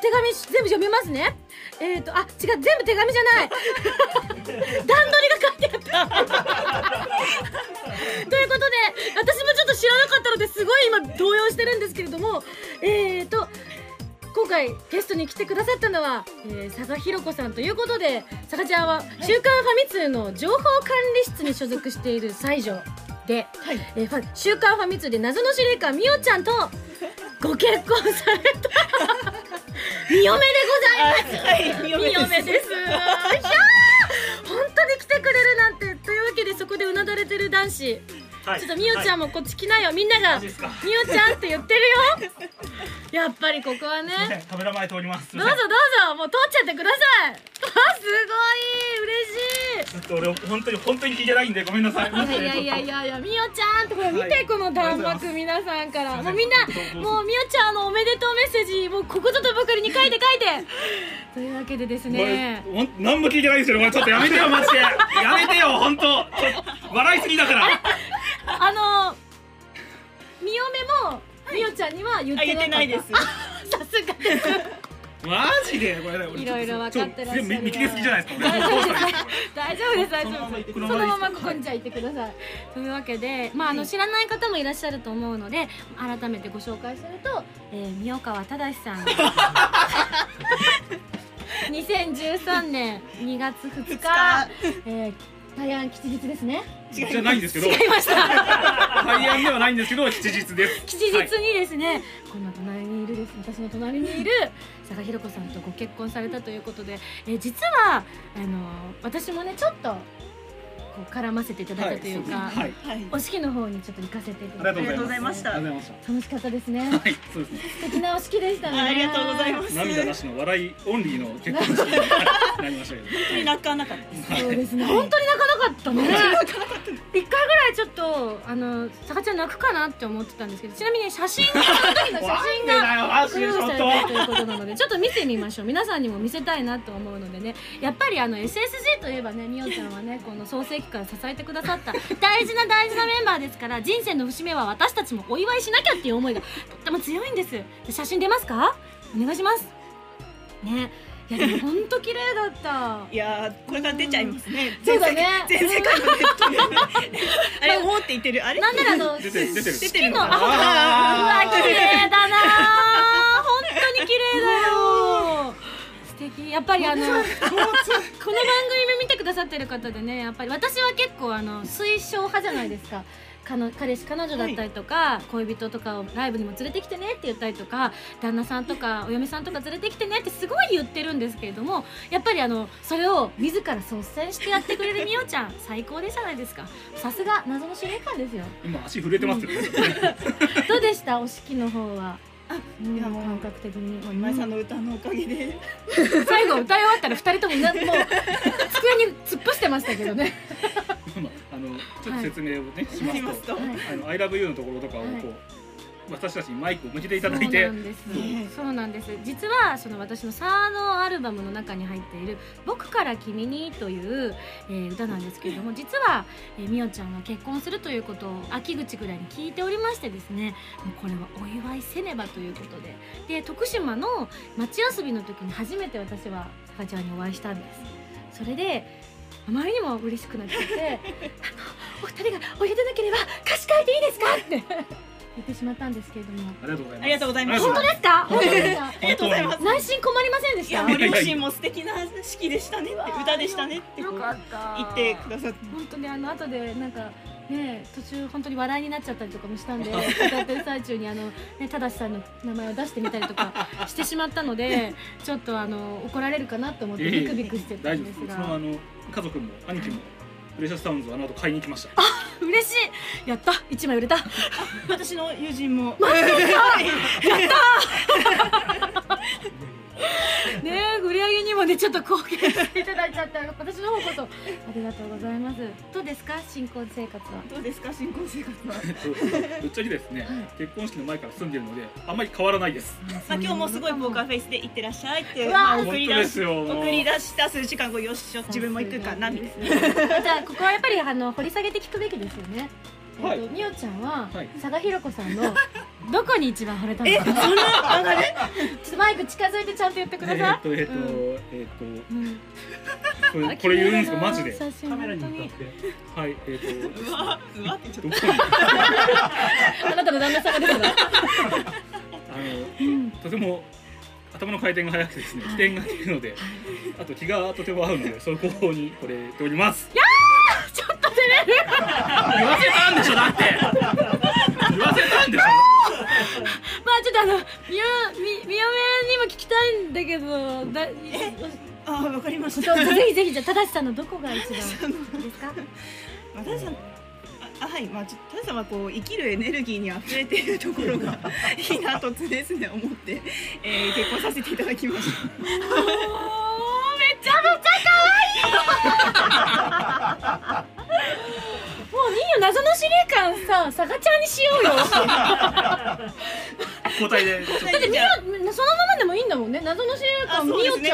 手紙全部読みますね。違う、全部手紙じゃない段取りが書いてあったということで、私もちょっと知らなかったのですごい今動揺してるんですけれども、今回ゲストに来てくださったのは、佐賀ひろこさんということで、佐賀ちゃんは「週刊ファミ通」の情報管理室に所属している西条で、はい週刊ファミ通で謎の司令官みおちゃんとご結婚されたみよめでございます。みよめです。本当に来てくれるなんて。というわけで、そこでうなだれてる男子、はい、ちょっとみよちゃんもこっち来ないよ、みんながみよちゃんって言ってるよやっぱりここはね、カメラ前通ります。どうぞもう通っちゃってくださいすごい嬉しい。ちょっと俺本当に聞いてないんでごめんなさいいやみよちゃんってこれ見て、この弾幕、皆さんからもうみんなもうみよちゃんのおめでとうメッセージもうここぞとばかりに書いてというわけでですね、何も聞いてないですよ。ちょっとやめてよマジでやめてよ、本当笑いすぎだからあみよめもみよちゃんには言ってないです。さすがです。マジでこれいろいろ分かってらっしゃる。見切りすぎじゃないですか。大丈夫です、大丈夫です。そのままここにじゃあいてください。というわけで、まあ知らない方もいらっしゃると思うので、改めてご紹介すると、宮川正さん。2013年2月2日。大安吉日ですね。違いないんですけど。違いました。大安ではないんですけど、吉日です。吉日にですね、この隣にいるです。私の隣にいる佐賀ひろ子さんとご結婚されたということで、実は私もねちょっとこう絡ませていただいたというか、お式の方にちょっと行かせていただいて、ありがとうございました。楽しかったですね。はい、そうですね。素敵なお式でしたね。ありがとうございます。涙なしの笑いオンリーの結婚式になりましたけど、本当に泣かなかった。そうですね。本当に泣かなかった。一回ぐらいちょっとさかちゃん泣くかなって思ってたんですけど、ちなみに写真の時の写真がご用意されたということなので、ちょっと見てみましょう。皆さんにも見せたいなと思うのでね、やっぱりSSG といえばね、みよちゃんはねこの創世期から支えてくださった大事な大事なメンバーですから、人生の節目は私たちもお祝いしなきゃっていう思いがとっても強いんです。写真出ますか、お願いしますね。いや、本当綺麗だった。いや、これが出ちゃいますね。そうだね。全世界のネットで。あれ、おおって言ってる。あれ。なんなら出てるの。うわ、綺麗だな。本当に綺麗だよ。素敵。やっぱりこの番組見てくださってる方でね、やっぱり私は結構推奨派じゃないですか。彼氏彼女だったりとか、恋人とかをライブにも連れてきてねって言ったりとか、旦那さんとかお嫁さんとか連れてきてねってすごい言ってるんですけれども、やっぱりそれを自ら率先してやってくれるみよちゃん最高でじゃないですか。さすが謎の司令官ですよ。今足震えてますよね。どうでしたお式の方は。いや、もう感覚的に今井さんの歌のおかげで最後歌い終わったら2人とももう机に突っ伏してましたけどね。ちょっと説明をねしますと、アイラブユーのところとかをこう私たちにマイクを向けていただいて、そうなんです。実は私のサードアルバムの中に入っている「僕から君に」という歌なんですけれども、実はみよちゃんが結婚するということを秋口ぐらいに聞いておりましてですね、もうこれはお祝いせねばということで、徳島の町遊びの時に初めて私はさかちゃんにお会いしたんです。それであまりにも嬉しくなっていてお二人がお湯でなければ歌詞書いていいですかって言ってしまったんですけれども、ありがとうございます。本当ですか？本当ですか？ありがとうございます。内心困りませんでした？両親も素敵な式でしたね、歌でしたねって言ってくださって、本当に後でなんかね、途中本当に笑いになっちゃったりとかもしたんで、歌ってる最中にただしさんの名前を出してみたりとかしてしまったので、ちょっと怒られるかなと思ってビクビクしてたんですが、家族も兄貴もプレシャスサウンズを買いに来ました。あ、嬉しい。やった、1枚売れた。私の友人もマジですか？やった。ねえ、売り上げにもねちょっと貢献していただいちゃった私の方こそありがとうございます。どうですか新婚生活は。どうですか新婚生活は。ぶっちゃけですね、結婚式の前から住んでるのであんまり変わらないです。今日もすごいポーカーフェイスで行ってらっしゃいって送り出した数時間後、よし自分も行くかなみたいな。ここはやっぱり掘り下げて聞くべきですよね。みよちゃんは佐賀ひろ子さんのどこに一番惚れたんですか？マイク近づいてちゃんと言ってください。これ言うんですかマジで。カメラに向かって。はい、うわっ。あなたの旦那さんが出てた。とても頭の回転が速くてですね、起点が利くので、あと気がとても合うので、その方法にこれております。やあ、ちょっと照れる。言わせたんでしょだって。言わせたんでしょ。まあちょっとみよめにも聞きたいんだけど、ああ、わかりました。ぜひぜひ、じゃあ正さんのどこが一番ですか？正さん、はい、まあ正さんはこう生きるエネルギーにあふれているところがいいなと常々思って、結婚させていただきました。めちゃめちゃ可愛い。もういいよ、謎の司令官さ、さかちゃんにしようよ。交代で。だってみよ、そのままでもいいんだもんね。謎の司令官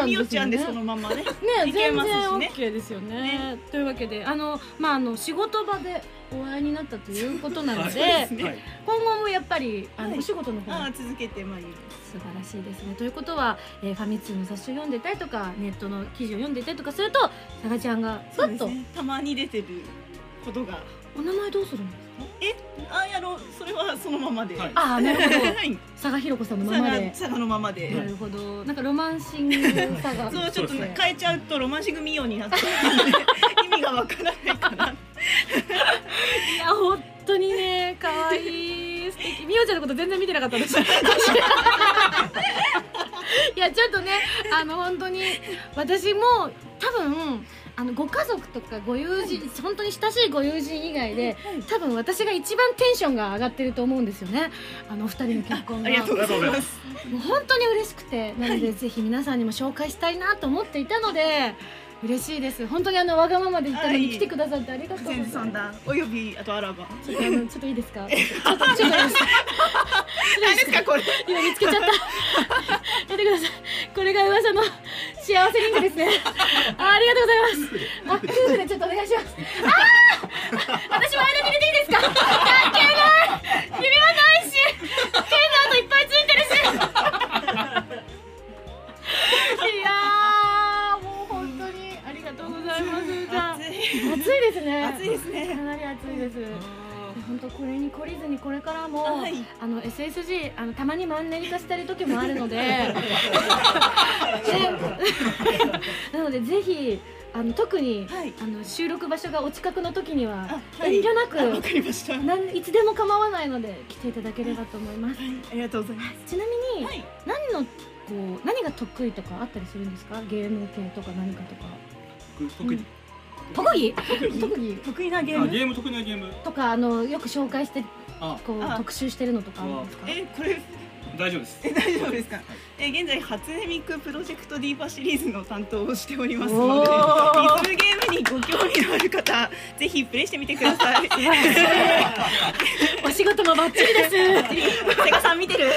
みおちゃんですよね。みおちゃんでそのままね。ね、全然 OK ですよね。というわけで、まあ仕事場でお会いになったということなので、今後もやっぱりお仕事の方は続けてまいります。素晴らしいですね。ということはファミ通の雑誌を読んでいたりとか、ネットの記事を読んでいたりとかすると、さがちゃんがちょっとたまに出てることが。お名前どうするんですか？それはそのままで。ああ、なるほど。佐賀ひろ子さんのままで。佐賀のままで。なるほど。なんかロマンシング佐賀。そう、ちょっとね、変えちゃうとロマンシングミオになっちゃうので意味がわからないかな。いや、本当にね、可愛い素敵。ミオちゃんのこと全然見てなかったです。いや、ちょっとね、本当に私も多分。ご家族とかご友人、本当に親しいご友人以外で、多分私が一番テンションが上がってると思うんですよね。お二人の結婚が。ありがとうございます。もう本当に嬉しくて、なのでぜひ皆さんにも紹介したいなと思っていたので、嬉しいです。本当にわがままで言ったのに来てくださってありがとうございます。およびあとあらば。ちょっといいですか？ちょっと何ですかこれ？今見つけちゃった。やってください。これが噂の幸せリングですね。ありがとうございます。夫婦でちょっとお願いします。ああ、私も間に入れていいですか？関係ない。指輪ないし、剣の跡いっぱいついてるし。いやー、もう本当にありがとうございます。暑いですね。暑いですね。かなり暑いです。本当これに懲りずに、これからも、SSG たまにマンネリ化したり時もあるので、なのでぜひ特に収録場所がお近くの時には遠慮なくいつでも構わないので来ていただければと思います。ありがとうございます。ちなみに何が得意とかあったりするんですか？ゲーム系とか何かとか。得意なゲームとかよく紹介して特集してるのとかあるんですか？これ大丈夫です。大丈夫ですか？現在初音ミクプロジェクトディーパシリーズの担当をしておりますので、リズムゲームにご興味のある方、ぜひプレイしてみてください。お仕事もバッチリです。セガさん見てる？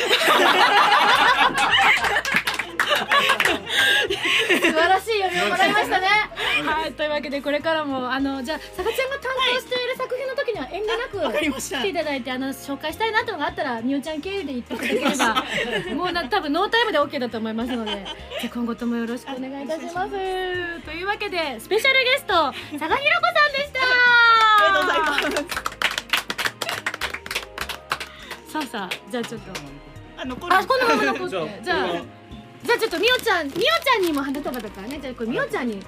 素晴らしい読みをもらいましたね。はい、というわけでこれからもじゃあさがちゃんが担当している作品の時には遠慮なく来ていただいて、紹介したいなというのがあったらみおちゃん経由で言っていただければ、もう多分ノータイムで OK だと思いますので、今後ともよろしくお願いいたします。というわけでスペシャルゲスト、さがひろこさんでした。ありがとうございます。さあさあ、じゃあちょっとこのまま残って、じゃあちょっとみおちゃんにも花束だからね。じゃあこれみおちゃんに。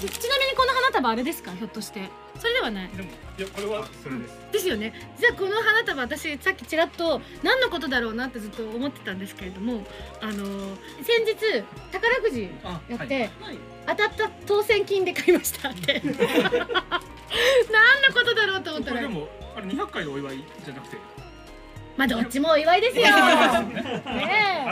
ちなみにこの花束あれですか？ひょっとしてそれではない？でも、いや、これはそれです。ですよね。じゃあこの花束、私さっきちらっと何のことだろうなってずっと思ってたんですけれども、先日宝くじやって、当たった当選金で買いましたって。何のことだろうと思ったら。これでもあれ200回のお祝いじゃなくて。まあどっちもお祝いですよ。ね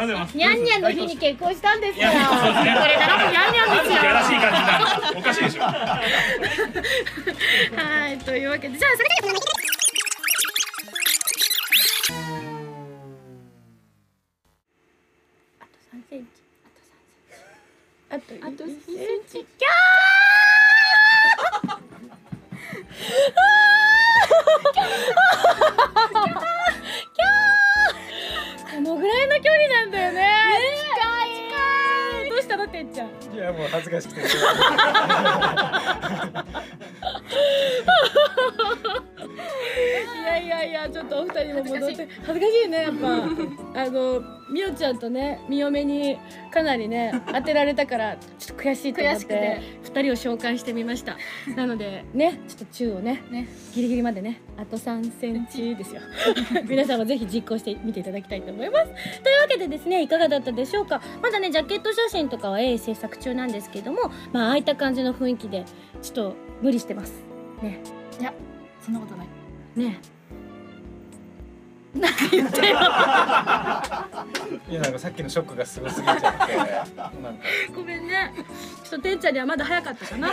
え、にゃんにゃんの日に結婚したんですよ。これからもにゃんにゃんですよ。いやらしい感じだ。おかしいでしょ。はい、というわけでじゃあそれで。あと3センチ。キャー。このぐらいの距離なんだよね。近い。どうしたのてっちゃん。いや、もう恥ずかしくて。いや、ちょっとお二人も戻って恥ずかしいね。やっぱみおちゃんとね、みおめにかなりね当てられたからちょっと悔しいと思って2人を紹介してみました。なのでね、ちょっと中をねギリギリまでね、あと3センチですよ。皆さんもぜひ実行してみていただきたいと思います。というわけでですね、いかがだったでしょうか。まだねジャケット写真とかは制作中なんですけども、まあああいった感じの雰囲気でちょっと無理してますね。いや、そんなことないね。なんか言ってよ。いや、なんかさっきのショックがすごすぎちゃって、なんかごめんね。ちょっとてんちゃんにはまだ早かったかな。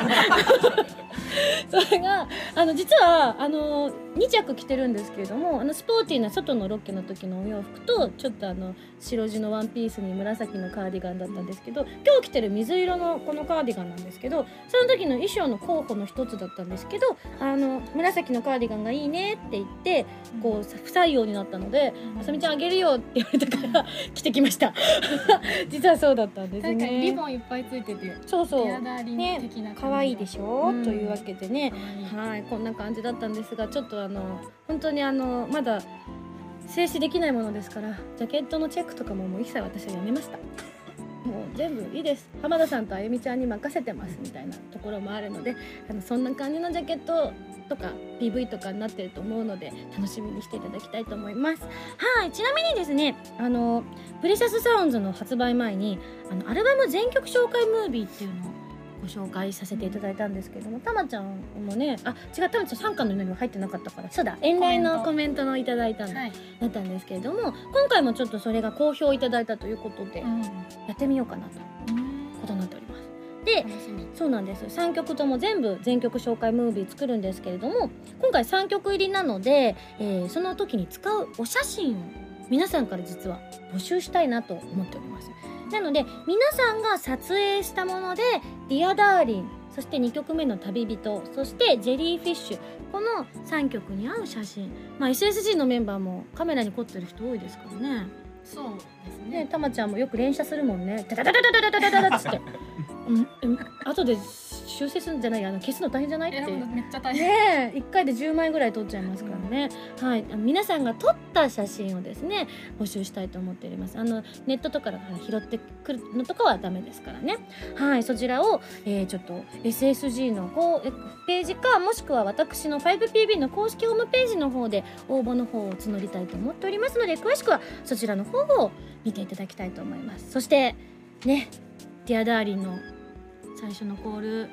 それが実は2着着てるんですけれども、スポーティーな外のロケの時のお洋服と、ちょっと白地のワンピースに紫のカーディガンだったんですけど、今日着てる水色のこのカーディガンなんですけど、その時の衣装の候補の一つだったんですけど、紫のカーディガンがいいねって言ってこう不採用になったので、あさみちゃんあげるよって言われたから着てきました実はそうだったんですね。確かにリボンいっぱいついてて、そうそうね、可愛いでしょ、というわけでね、はい、こんな感じだったんですが、ちょっと本当にまだ静止できないものですから、ジャケットのチェックとかももう一切私はやめました。もう全部いいです、浜田さんとあゆみちゃんに任せてますみたいなところもあるので、そんな感じのジャケットとか PV とかになってると思うので、楽しみにしていただきたいと思います。はい、ちなみにですね、プレシャスサウンズの発売前にアルバム全曲紹介ムービーっていうのをご紹介させていただいたんですけども、たまちゃんもね、あ、違う、たまちゃん参加の何も入ってなかったから、そうだ、遠来のコメントのいただいたのだったんですけれども、今回もちょっとそれが好評いただいたということで、やってみようかなということになっております。で、そうなんです、3曲とも全部全曲紹介ムービー作るんですけれども、今回3曲入りなので、その時に使うお写真を皆さんから実は募集したいなと思っております。なので皆さんが撮影したもので「ディア・ダーリン」、そして2曲目の「旅人」、そして「ジェリーフィッシュ」、この3曲に合う写真、SSG のメンバーもカメラに凝ってる人多いですからね。そうですね、たまちゃんもよく連写するもんね、ダダダダダダダダダっつって後で修正するんじゃない、消すの大変じゃないっていう、めっちゃ大変ね。1回で10枚ぐらい撮っちゃいますからね、うん、はい、皆さんが撮った写真をですね募集したいと思っております。ネットとかから拾ってくるのとかはダメですからね、はい、そちらを、ちょっと SSG のページか、もしくは私の 5PB の公式ホームページの方で応募の方を募りたいと思っておりますので、詳しくはそちらの方を見ていただきたいと思います。そしてね、ディアダーリンの最初のコール、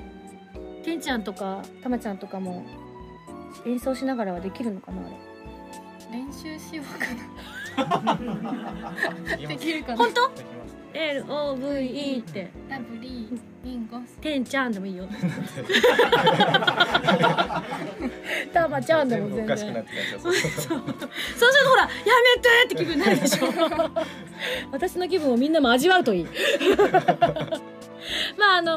てんちゃんとかたまちゃんとかも演奏しながらはできるのかな、あれ練習しようかなできるかな、ほんと LOVE ってラブリーリンゴスてんちゃんでもいいよたまちゃんでも全然そうするとほらやめてって気分になるでしょ私の気分をみんなも味わうといい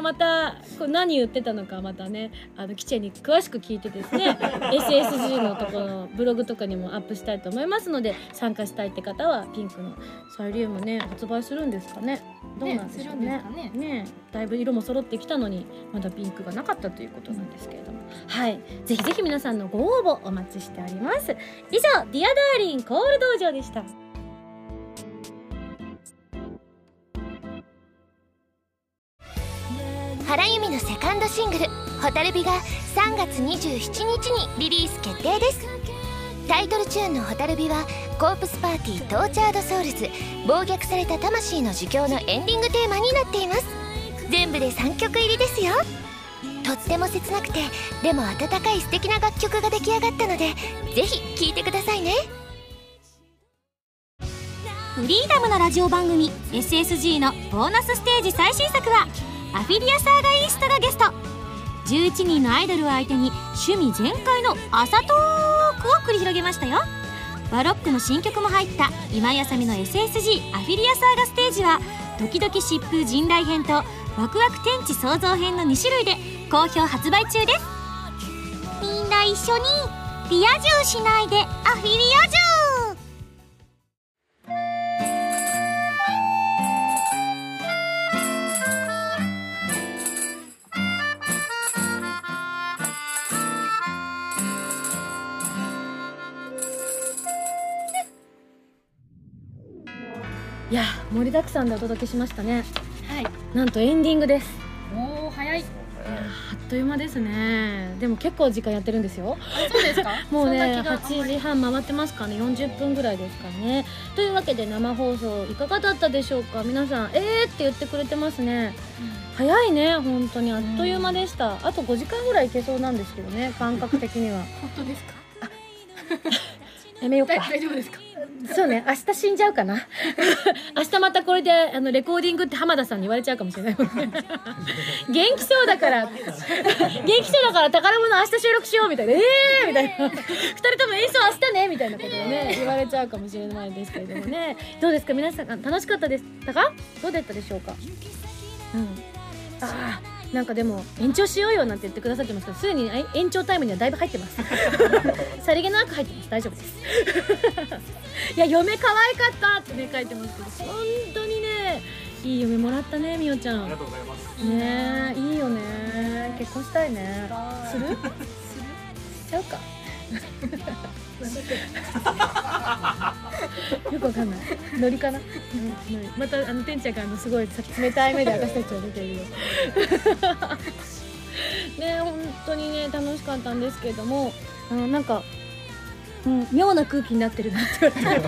またこう何言ってたのか、またねキチェに詳しく聞いてですねSSG のところブログとかにもアップしたいと思いますので、参加したいって方はピンクのサイリウムね、発売するんですかね、どうなんでしょうね、だいぶ色も揃ってきたのにまだピンクがなかったということなんですけれども、はい、ぜひぜひ皆さんのご応募お待ちしております。以上、ディアダーリンコール道場でした。原由美のセカンドシングル「蛍火」が3月27日にリリース決定です。タイトルチューンの「蛍火」はコープスパーティートーチャードソウルズ暴虐された魂の儒教のエンディングテーマになっています。全部で3曲入りですよ。とっても切なくて、でも温かい素敵な楽曲が出来上がったので、ぜひ聴いてくださいね。フリーダムのラジオ番組 SSG のボーナスステージ最新作はアフィリアサーガイーストがゲスト、11人のアイドルを相手に趣味全開の朝トークを繰り広げましたよ。バロックの新曲も入った今井あさみの SSG アフィリアサーガステージはドキドキ疾風陣雷編とワクワク天地創造編の2種類で好評発売中です。みんな一緒にリア充しないでアフィリア充。いや、盛りだくさんでお届けしましたね。はい。なんとエンディングです。おー、早い。あっという間ですね。でも結構時間やってるんですよ。そうですか？もうね、8時半回ってますかね。40分ぐらいですかね。というわけで生放送いかがだったでしょうか。皆さん、って言ってくれてますね。早いね、本当にあっという間でした。あと5時間ぐらいいけそうなんですけどね、感覚的には。本当ですか？やめようか。大丈夫ですか？そうね、明日死んじゃうかな明日またこれでレコーディングって浜田さんに言われちゃうかもしれないもんね元気そうだから元気そうだから宝物明日収録しようみたいな、みたいな2人とも演奏明日ねみたいなことをね、言われちゃうかもしれないですけれどもね。どうですか皆さん、楽しかったですか？どうだったでしょうか？ああ、なんかでも延長しようよなんて言ってくださってますけど、すでに延長タイムにはだいぶ入ってますさりげなく入ってます。大丈夫ですいや、嫁可愛かったってね書いてますけど、本当にねいい嫁もらったね、みおちゃんありがとうございますね。いいよね、結婚したいね。する？する？しちゃうかよくわかんない、ノリかな、ノリ。またてんちゃんからすごい冷たい目で私たちを見てるよね。本当にね楽しかったんですけども、なんか、妙な空気になってるなって言われて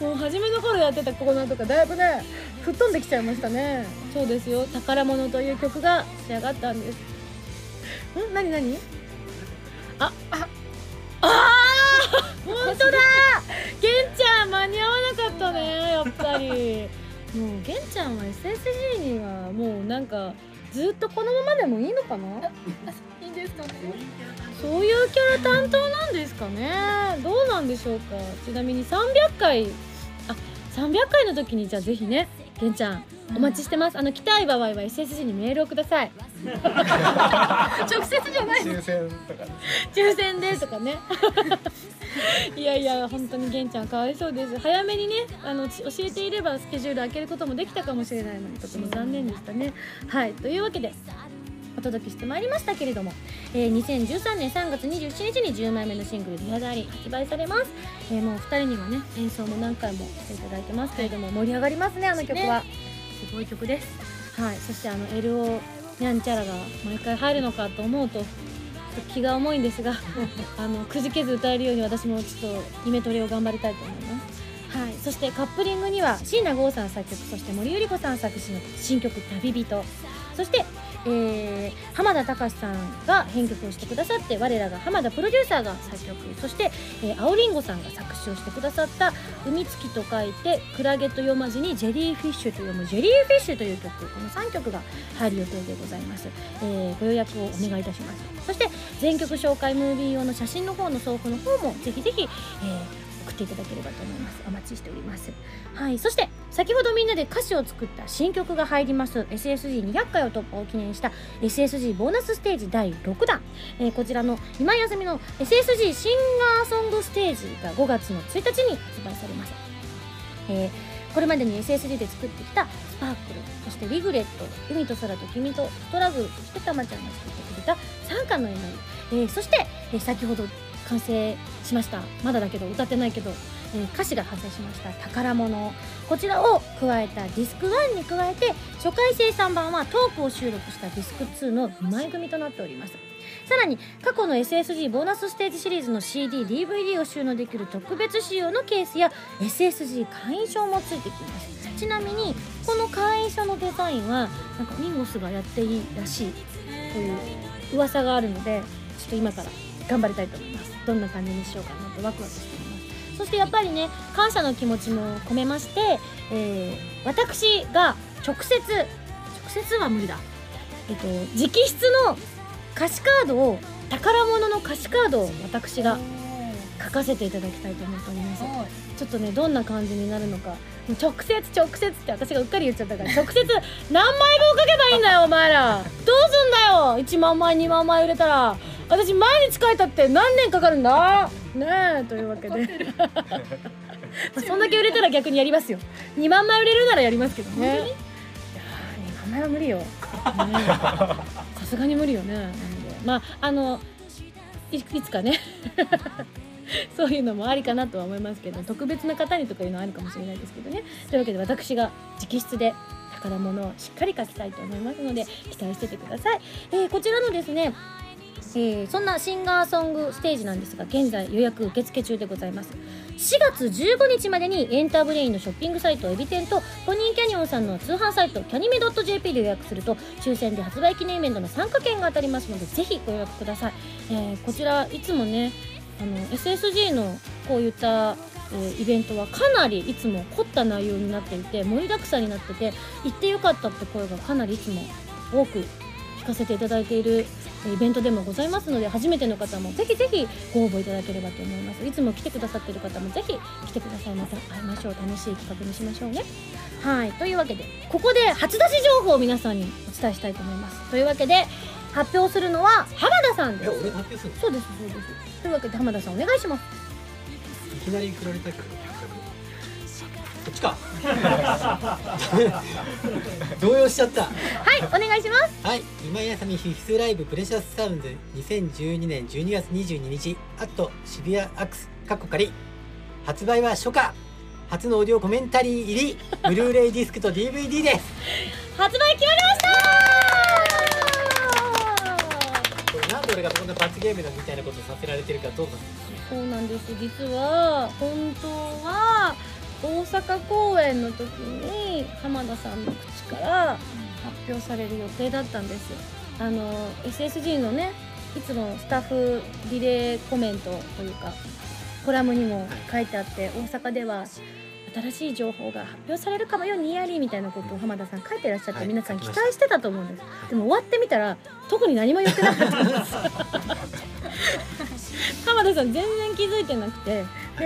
もう初めの頃やってたコーナーとかだいぶね吹っ飛んできちゃいましたね。そうですよ、宝物という曲が仕上がったんです。なになに、本当だ、玄ちゃん間に合わなかったね、やっぱりもう玄ちゃんは SSG にはもうなんかずっとこのままでもいいのかな、いいんですかね、そういうキャラ担当なんですかね、どうなんでしょうか。ちなみに300回、300回の時にじゃあぜひね玄ちゃんお待ちしてます。来たい場合は SSG にメールをください直接じゃないの、抽選とかね、抽選でとかねいやいや本当に玄ちゃんかわいそうです。早めにね教えていればスケジュール開けることもできたかもしれないのに、とても残念でしたね。はい、というわけでお届けしてまいりましたけれども、2013年3月27日に10枚目のシングル「リハザリ」発売されます。もう2人にはね演奏も何回もしていただいてますけれども、盛り上がりますね、あの曲は、ね、すごい曲です。はい、そしてLOにゃんちゃらが毎回入るのかと思うと気が重いんですがくじけず歌えるように私もちょっとイメトレを頑張りたいと思います。はい、そしてカップリングには椎名剛さん作曲、そして森百合子さん作詞の新曲「旅人」、そして、浜田隆さんが編曲をしてくださって、我らが浜田プロデューサーが作曲、そして、青りんごさんが作詞をしてくださった「海月」と書いて「クラゲ」と読まずに「ジェリーフィッシュ」と読む「ジェリーフィッシュ」という曲、この3曲が入る予定でございます、ご予約をお願いいたします。そして全曲紹介ムービー用の写真の方の送付の方もぜひぜひ、送っていただければと思います。お待ちしております。はい、そして先ほどみんなで歌詞を作った新曲が入ります。 SSG200 回を突破を記念した SSG ボーナスステージ第6弾、こちらの今井あさみの SSG シンガーソングステージが5月の1日に発売されます。これまでに SSG で作ってきたスパークル、そしてリグレット、海と空と君とストラグル、そしてたまちゃんが作ってくれた3巻の絵の絵、そして、先ほど完成しました、まだだけど歌ってないけど、歌詞が完成しました「宝物」、こちらを加えたディスク1に加えて初回生産版はトークを収録したディスク2の2枚組となっております。さらに過去の SSG ボーナスステージシリーズの CD、DVD を収納できる特別仕様のケースや SSG 会員証もついてきます。ちなみにこの会員証のデザインはなんかミンゴスがやっていいらしいという噂があるので、ちょっと今から頑張りたいと思います。どんな感じにしようかなとワクワクしています。そしてやっぱりね感謝の気持ちも込めまして、私が直接は無理だ、直筆の歌詞カードを、宝物の歌詞カードを私が書かせていただきたいと思っております。ちょっとねどんな感じになるのか、直接って私がうっかり言っちゃったから直接何枚分書けばいいんだよお前ら、どうすんだよ1万枚2万枚売れたら、私毎日書いたって何年かかるんだねえ、というわけでそんだけ売れたら逆にやりますよ、2万枚売れるならやりますけどね。いや2万枚は無理よ、さすがに無理よね。なのでまあいつかねそういうのもありかなとは思いますけど、特別な方にとかいうのはあるかもしれないですけどね。というわけで私が直筆で宝物をしっかり書きたいと思いますので期待しててください。こちらのですね、そんなシンガーソングステージなんですが、現在予約受付中でございます。4月15日までにエンターブレインのショッピングサイトエビ天とポニーキャニオンさんの通販サイトキャニメ .jp で予約すると抽選で発売記念イベントの参加券が当たりますので、ぜひご予約ください。こちらいつもね SSG のこういったイベントはかなりいつも凝った内容になっていて、盛りだくさんになってて、行ってよかったって声がかなりいつも多く聞かせていただいているイベントでもございますので、初めての方もぜひぜひご応募いただければと思います。いつも来てくださっている方もぜひ来てください。また会いましょう。楽しい企画にしましょうね。はい、というわけでここで初出し情報を皆さんにお伝えしたいと思います。というわけで発表するのは浜田さんです。俺が発表するの？そうですそうです。というわけで浜田さんお願いします。いきなり振られたけどこっちか動揺しちゃった。はい、お願いします。はい、今井あさみフィフスライブプレシャスサウンズ2012年12月22日アット渋谷アクスカッコカリ、発売は初夏、初のオーディオコメンタリー入りブルーレイディスクと DVD です発売決まりました。これなんで俺がこんな罰ゲームだみたいなことさせられてるかどうか。そうなんです。実は本当は大阪公演の時に浜田さんの口から発表される予定だったんです。SSG のね、いつもスタッフリレーコメントというかコラムにも書いてあって、大阪では新しい情報が発表されるかもよ、ニヤリみたいなことを浜田さん書いてらっしゃって、はい、皆さん期待してたと思うんです。でも終わってみたら特に何も言ってなかったんです浜田さん全然気づいてなくて、で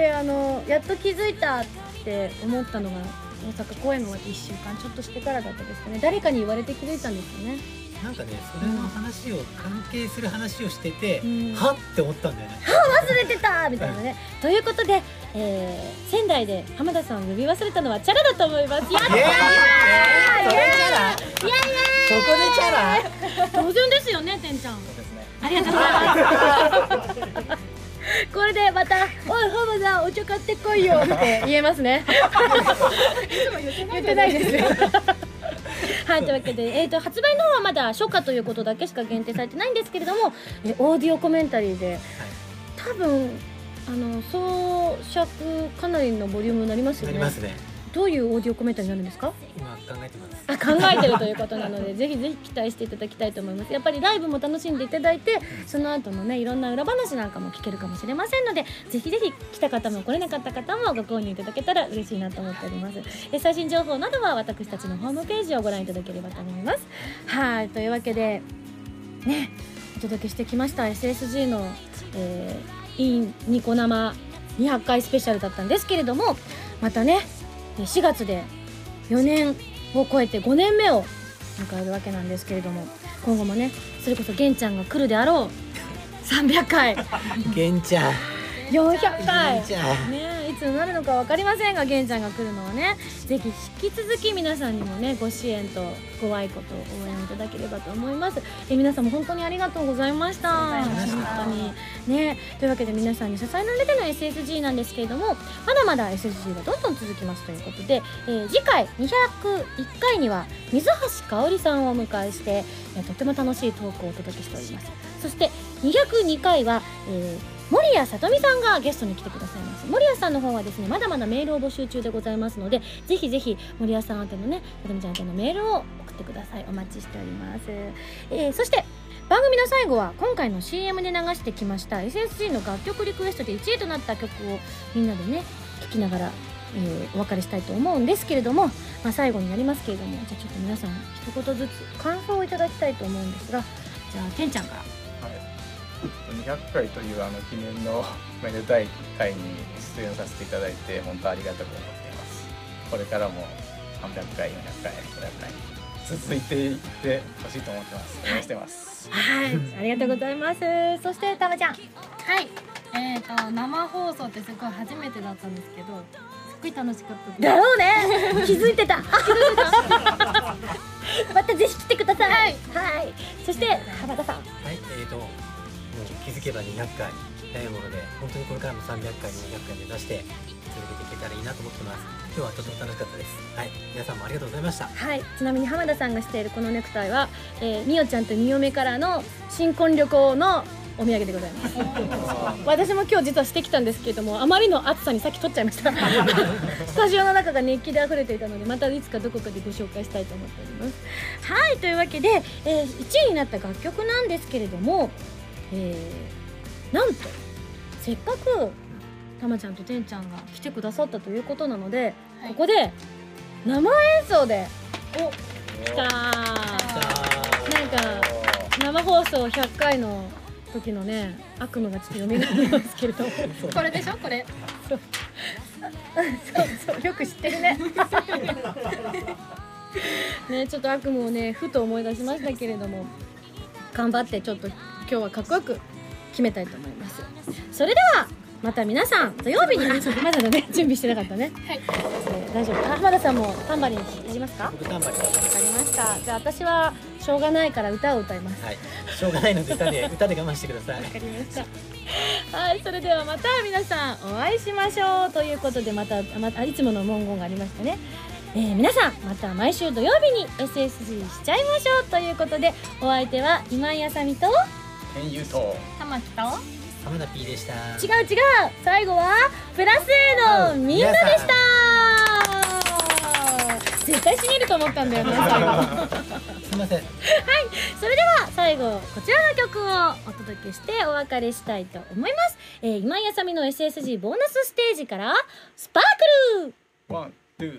やっと気づいたって思ったのが大阪公演の1週間ちょっとしてからだったですかね。誰かに言われて気づいたんですよね。なんかね、それの話を、関係する話をしてて、はっって思ったんだよね。はっ忘れてたみたいなねということで、仙台で浜田さんを呼び忘れたのはチャラだと思います。やったー、そこでチャラ当然ですよね、てんちゃん。ありがとうございますこれでまた「おい浜田おちょ買ってこいよ」って言えますね言ってないですよはい、というわけで、発売の方はまだ初夏ということだけしか限定されてないんですけれども、オーディオコメンタリーで多分総尺かなりのボリュームになりますよね。なりますね。どういうオーディオコメンタリーになるんですか？今考えてます。あ、考えてるということなのでぜひぜひ期待していただきたいと思います。やっぱりライブも楽しんでいただいて、その後のね、いろんな裏話なんかも聞けるかもしれませんので、ぜひぜひ来た方も来れなかった方もご購入いただけたら嬉しいなと思っております。最新情報などは私たちのホームページをご覧いただければと思います。はい、というわけでね、お届けしてきました SSG の、in ニコ生200回スペシャルだったんですけれども、またね4月で4年を超えて5年目を迎えるわけなんですけれども、今後もね、それこそげんちゃんが来るであろう300回、げんちゃん400回、ね、いつになるのか分かりませんが、げんちゃんが来るのはね、ぜひ引き続き皆さんにもね、ご支援とご愛顧と応援いただければと思います。皆さんも本当にありがとうございました。本当にね、というわけで皆さんに支えられての SSG なんですけれども、まだまだ SSG がどんどん続きますということで、次回201回には水橋かおりさんをお迎えして、とても楽しいトークをお届けしております。そして202回は、森谷さとみさんがゲストに来てくださいます。森谷さんの方はですね、まだまだメールを募集中でございますので、ぜひぜひ森谷さん宛てのね、さとみちゃん宛てのメールを送ってください。お待ちしております。そして番組の最後は今回の CM で流してきました SSG の楽曲リクエストで1位となった曲をみんなでね、聴きながら、お別れしたいと思うんですけれども、まあ、最後になりますけれども、じゃあちょっと皆さん一言ずつ感想をいただきたいと思うんですが、じゃあてんちゃんから。200回という記念のめでたい回に出演させていただいて、本当ありがたく思っています。これからも300回、400回、500回続いていってほしいと思ってます。応援してます。はい、ありがとうございますそしてたまちゃん。はい、生放送ってすごい初めてだったんですけど、すごい楽しかったです。だろうね気づいてたまたぜひ来てください。はい、はい、そして浜田さん。はい、気づけば200回早いもので、本当にこれからも300回、200回目指して続けていけたらいいなと思ってます。今日はとても楽しかったです。はい、皆さんもありがとうございました。はい、ちなみに浜田さんがしているこのネクタイは、みおちゃんとみおめからの新婚旅行のお土産でございます私も今日実はしてきたんですけれども、あまりの暑さにさっき取っちゃいましたスタジオの中が熱気で溢れていたので、またいつかどこかでご紹介したいと思っております。はい、というわけで、1位になった楽曲なんですけれども、なんとせっかくたまちゃんとてんちゃんが来てくださったということなので、はい、ここで生演奏でお来たー、なんか生放送100回の時のね悪夢がちょっと蘇りますけれどこれでしょこれそうそうそうよく知ってるねね、ちょっと悪夢をねふと思い出しましたけれども、頑張ってちょっと今日はかっこよく決めたいと思います。それではまた皆さん土曜日にまだね準備してなかったね、はい、大丈夫か。浜田さんもタンバリンいじますか。僕タンバリン。わかりました。じゃあ私はしょうがないから歌を歌います、はい、しょうがないので歌で我慢してください。わかりました。はい、それではまた皆さんお会いしましょうということで、またいつもの文言がありましたね。皆さんまた毎週土曜日に SSG しちゃいましょうということで、お相手は今井あさみと天佑と玉木と浜田 P でした。違う最後はプラス A のみんなでした。絶対死ねると思ったんだよねすいません。はい、それでは最後こちらの曲をお届けしてお別れしたいと思います。今井あさみの SSG ボーナスステージからスパークル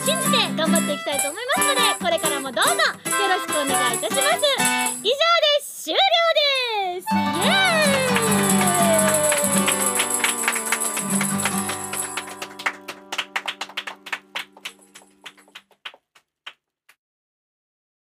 1,2,3頑張っていきたいと思いますので、これからもどうぞよろしくお願いいたします。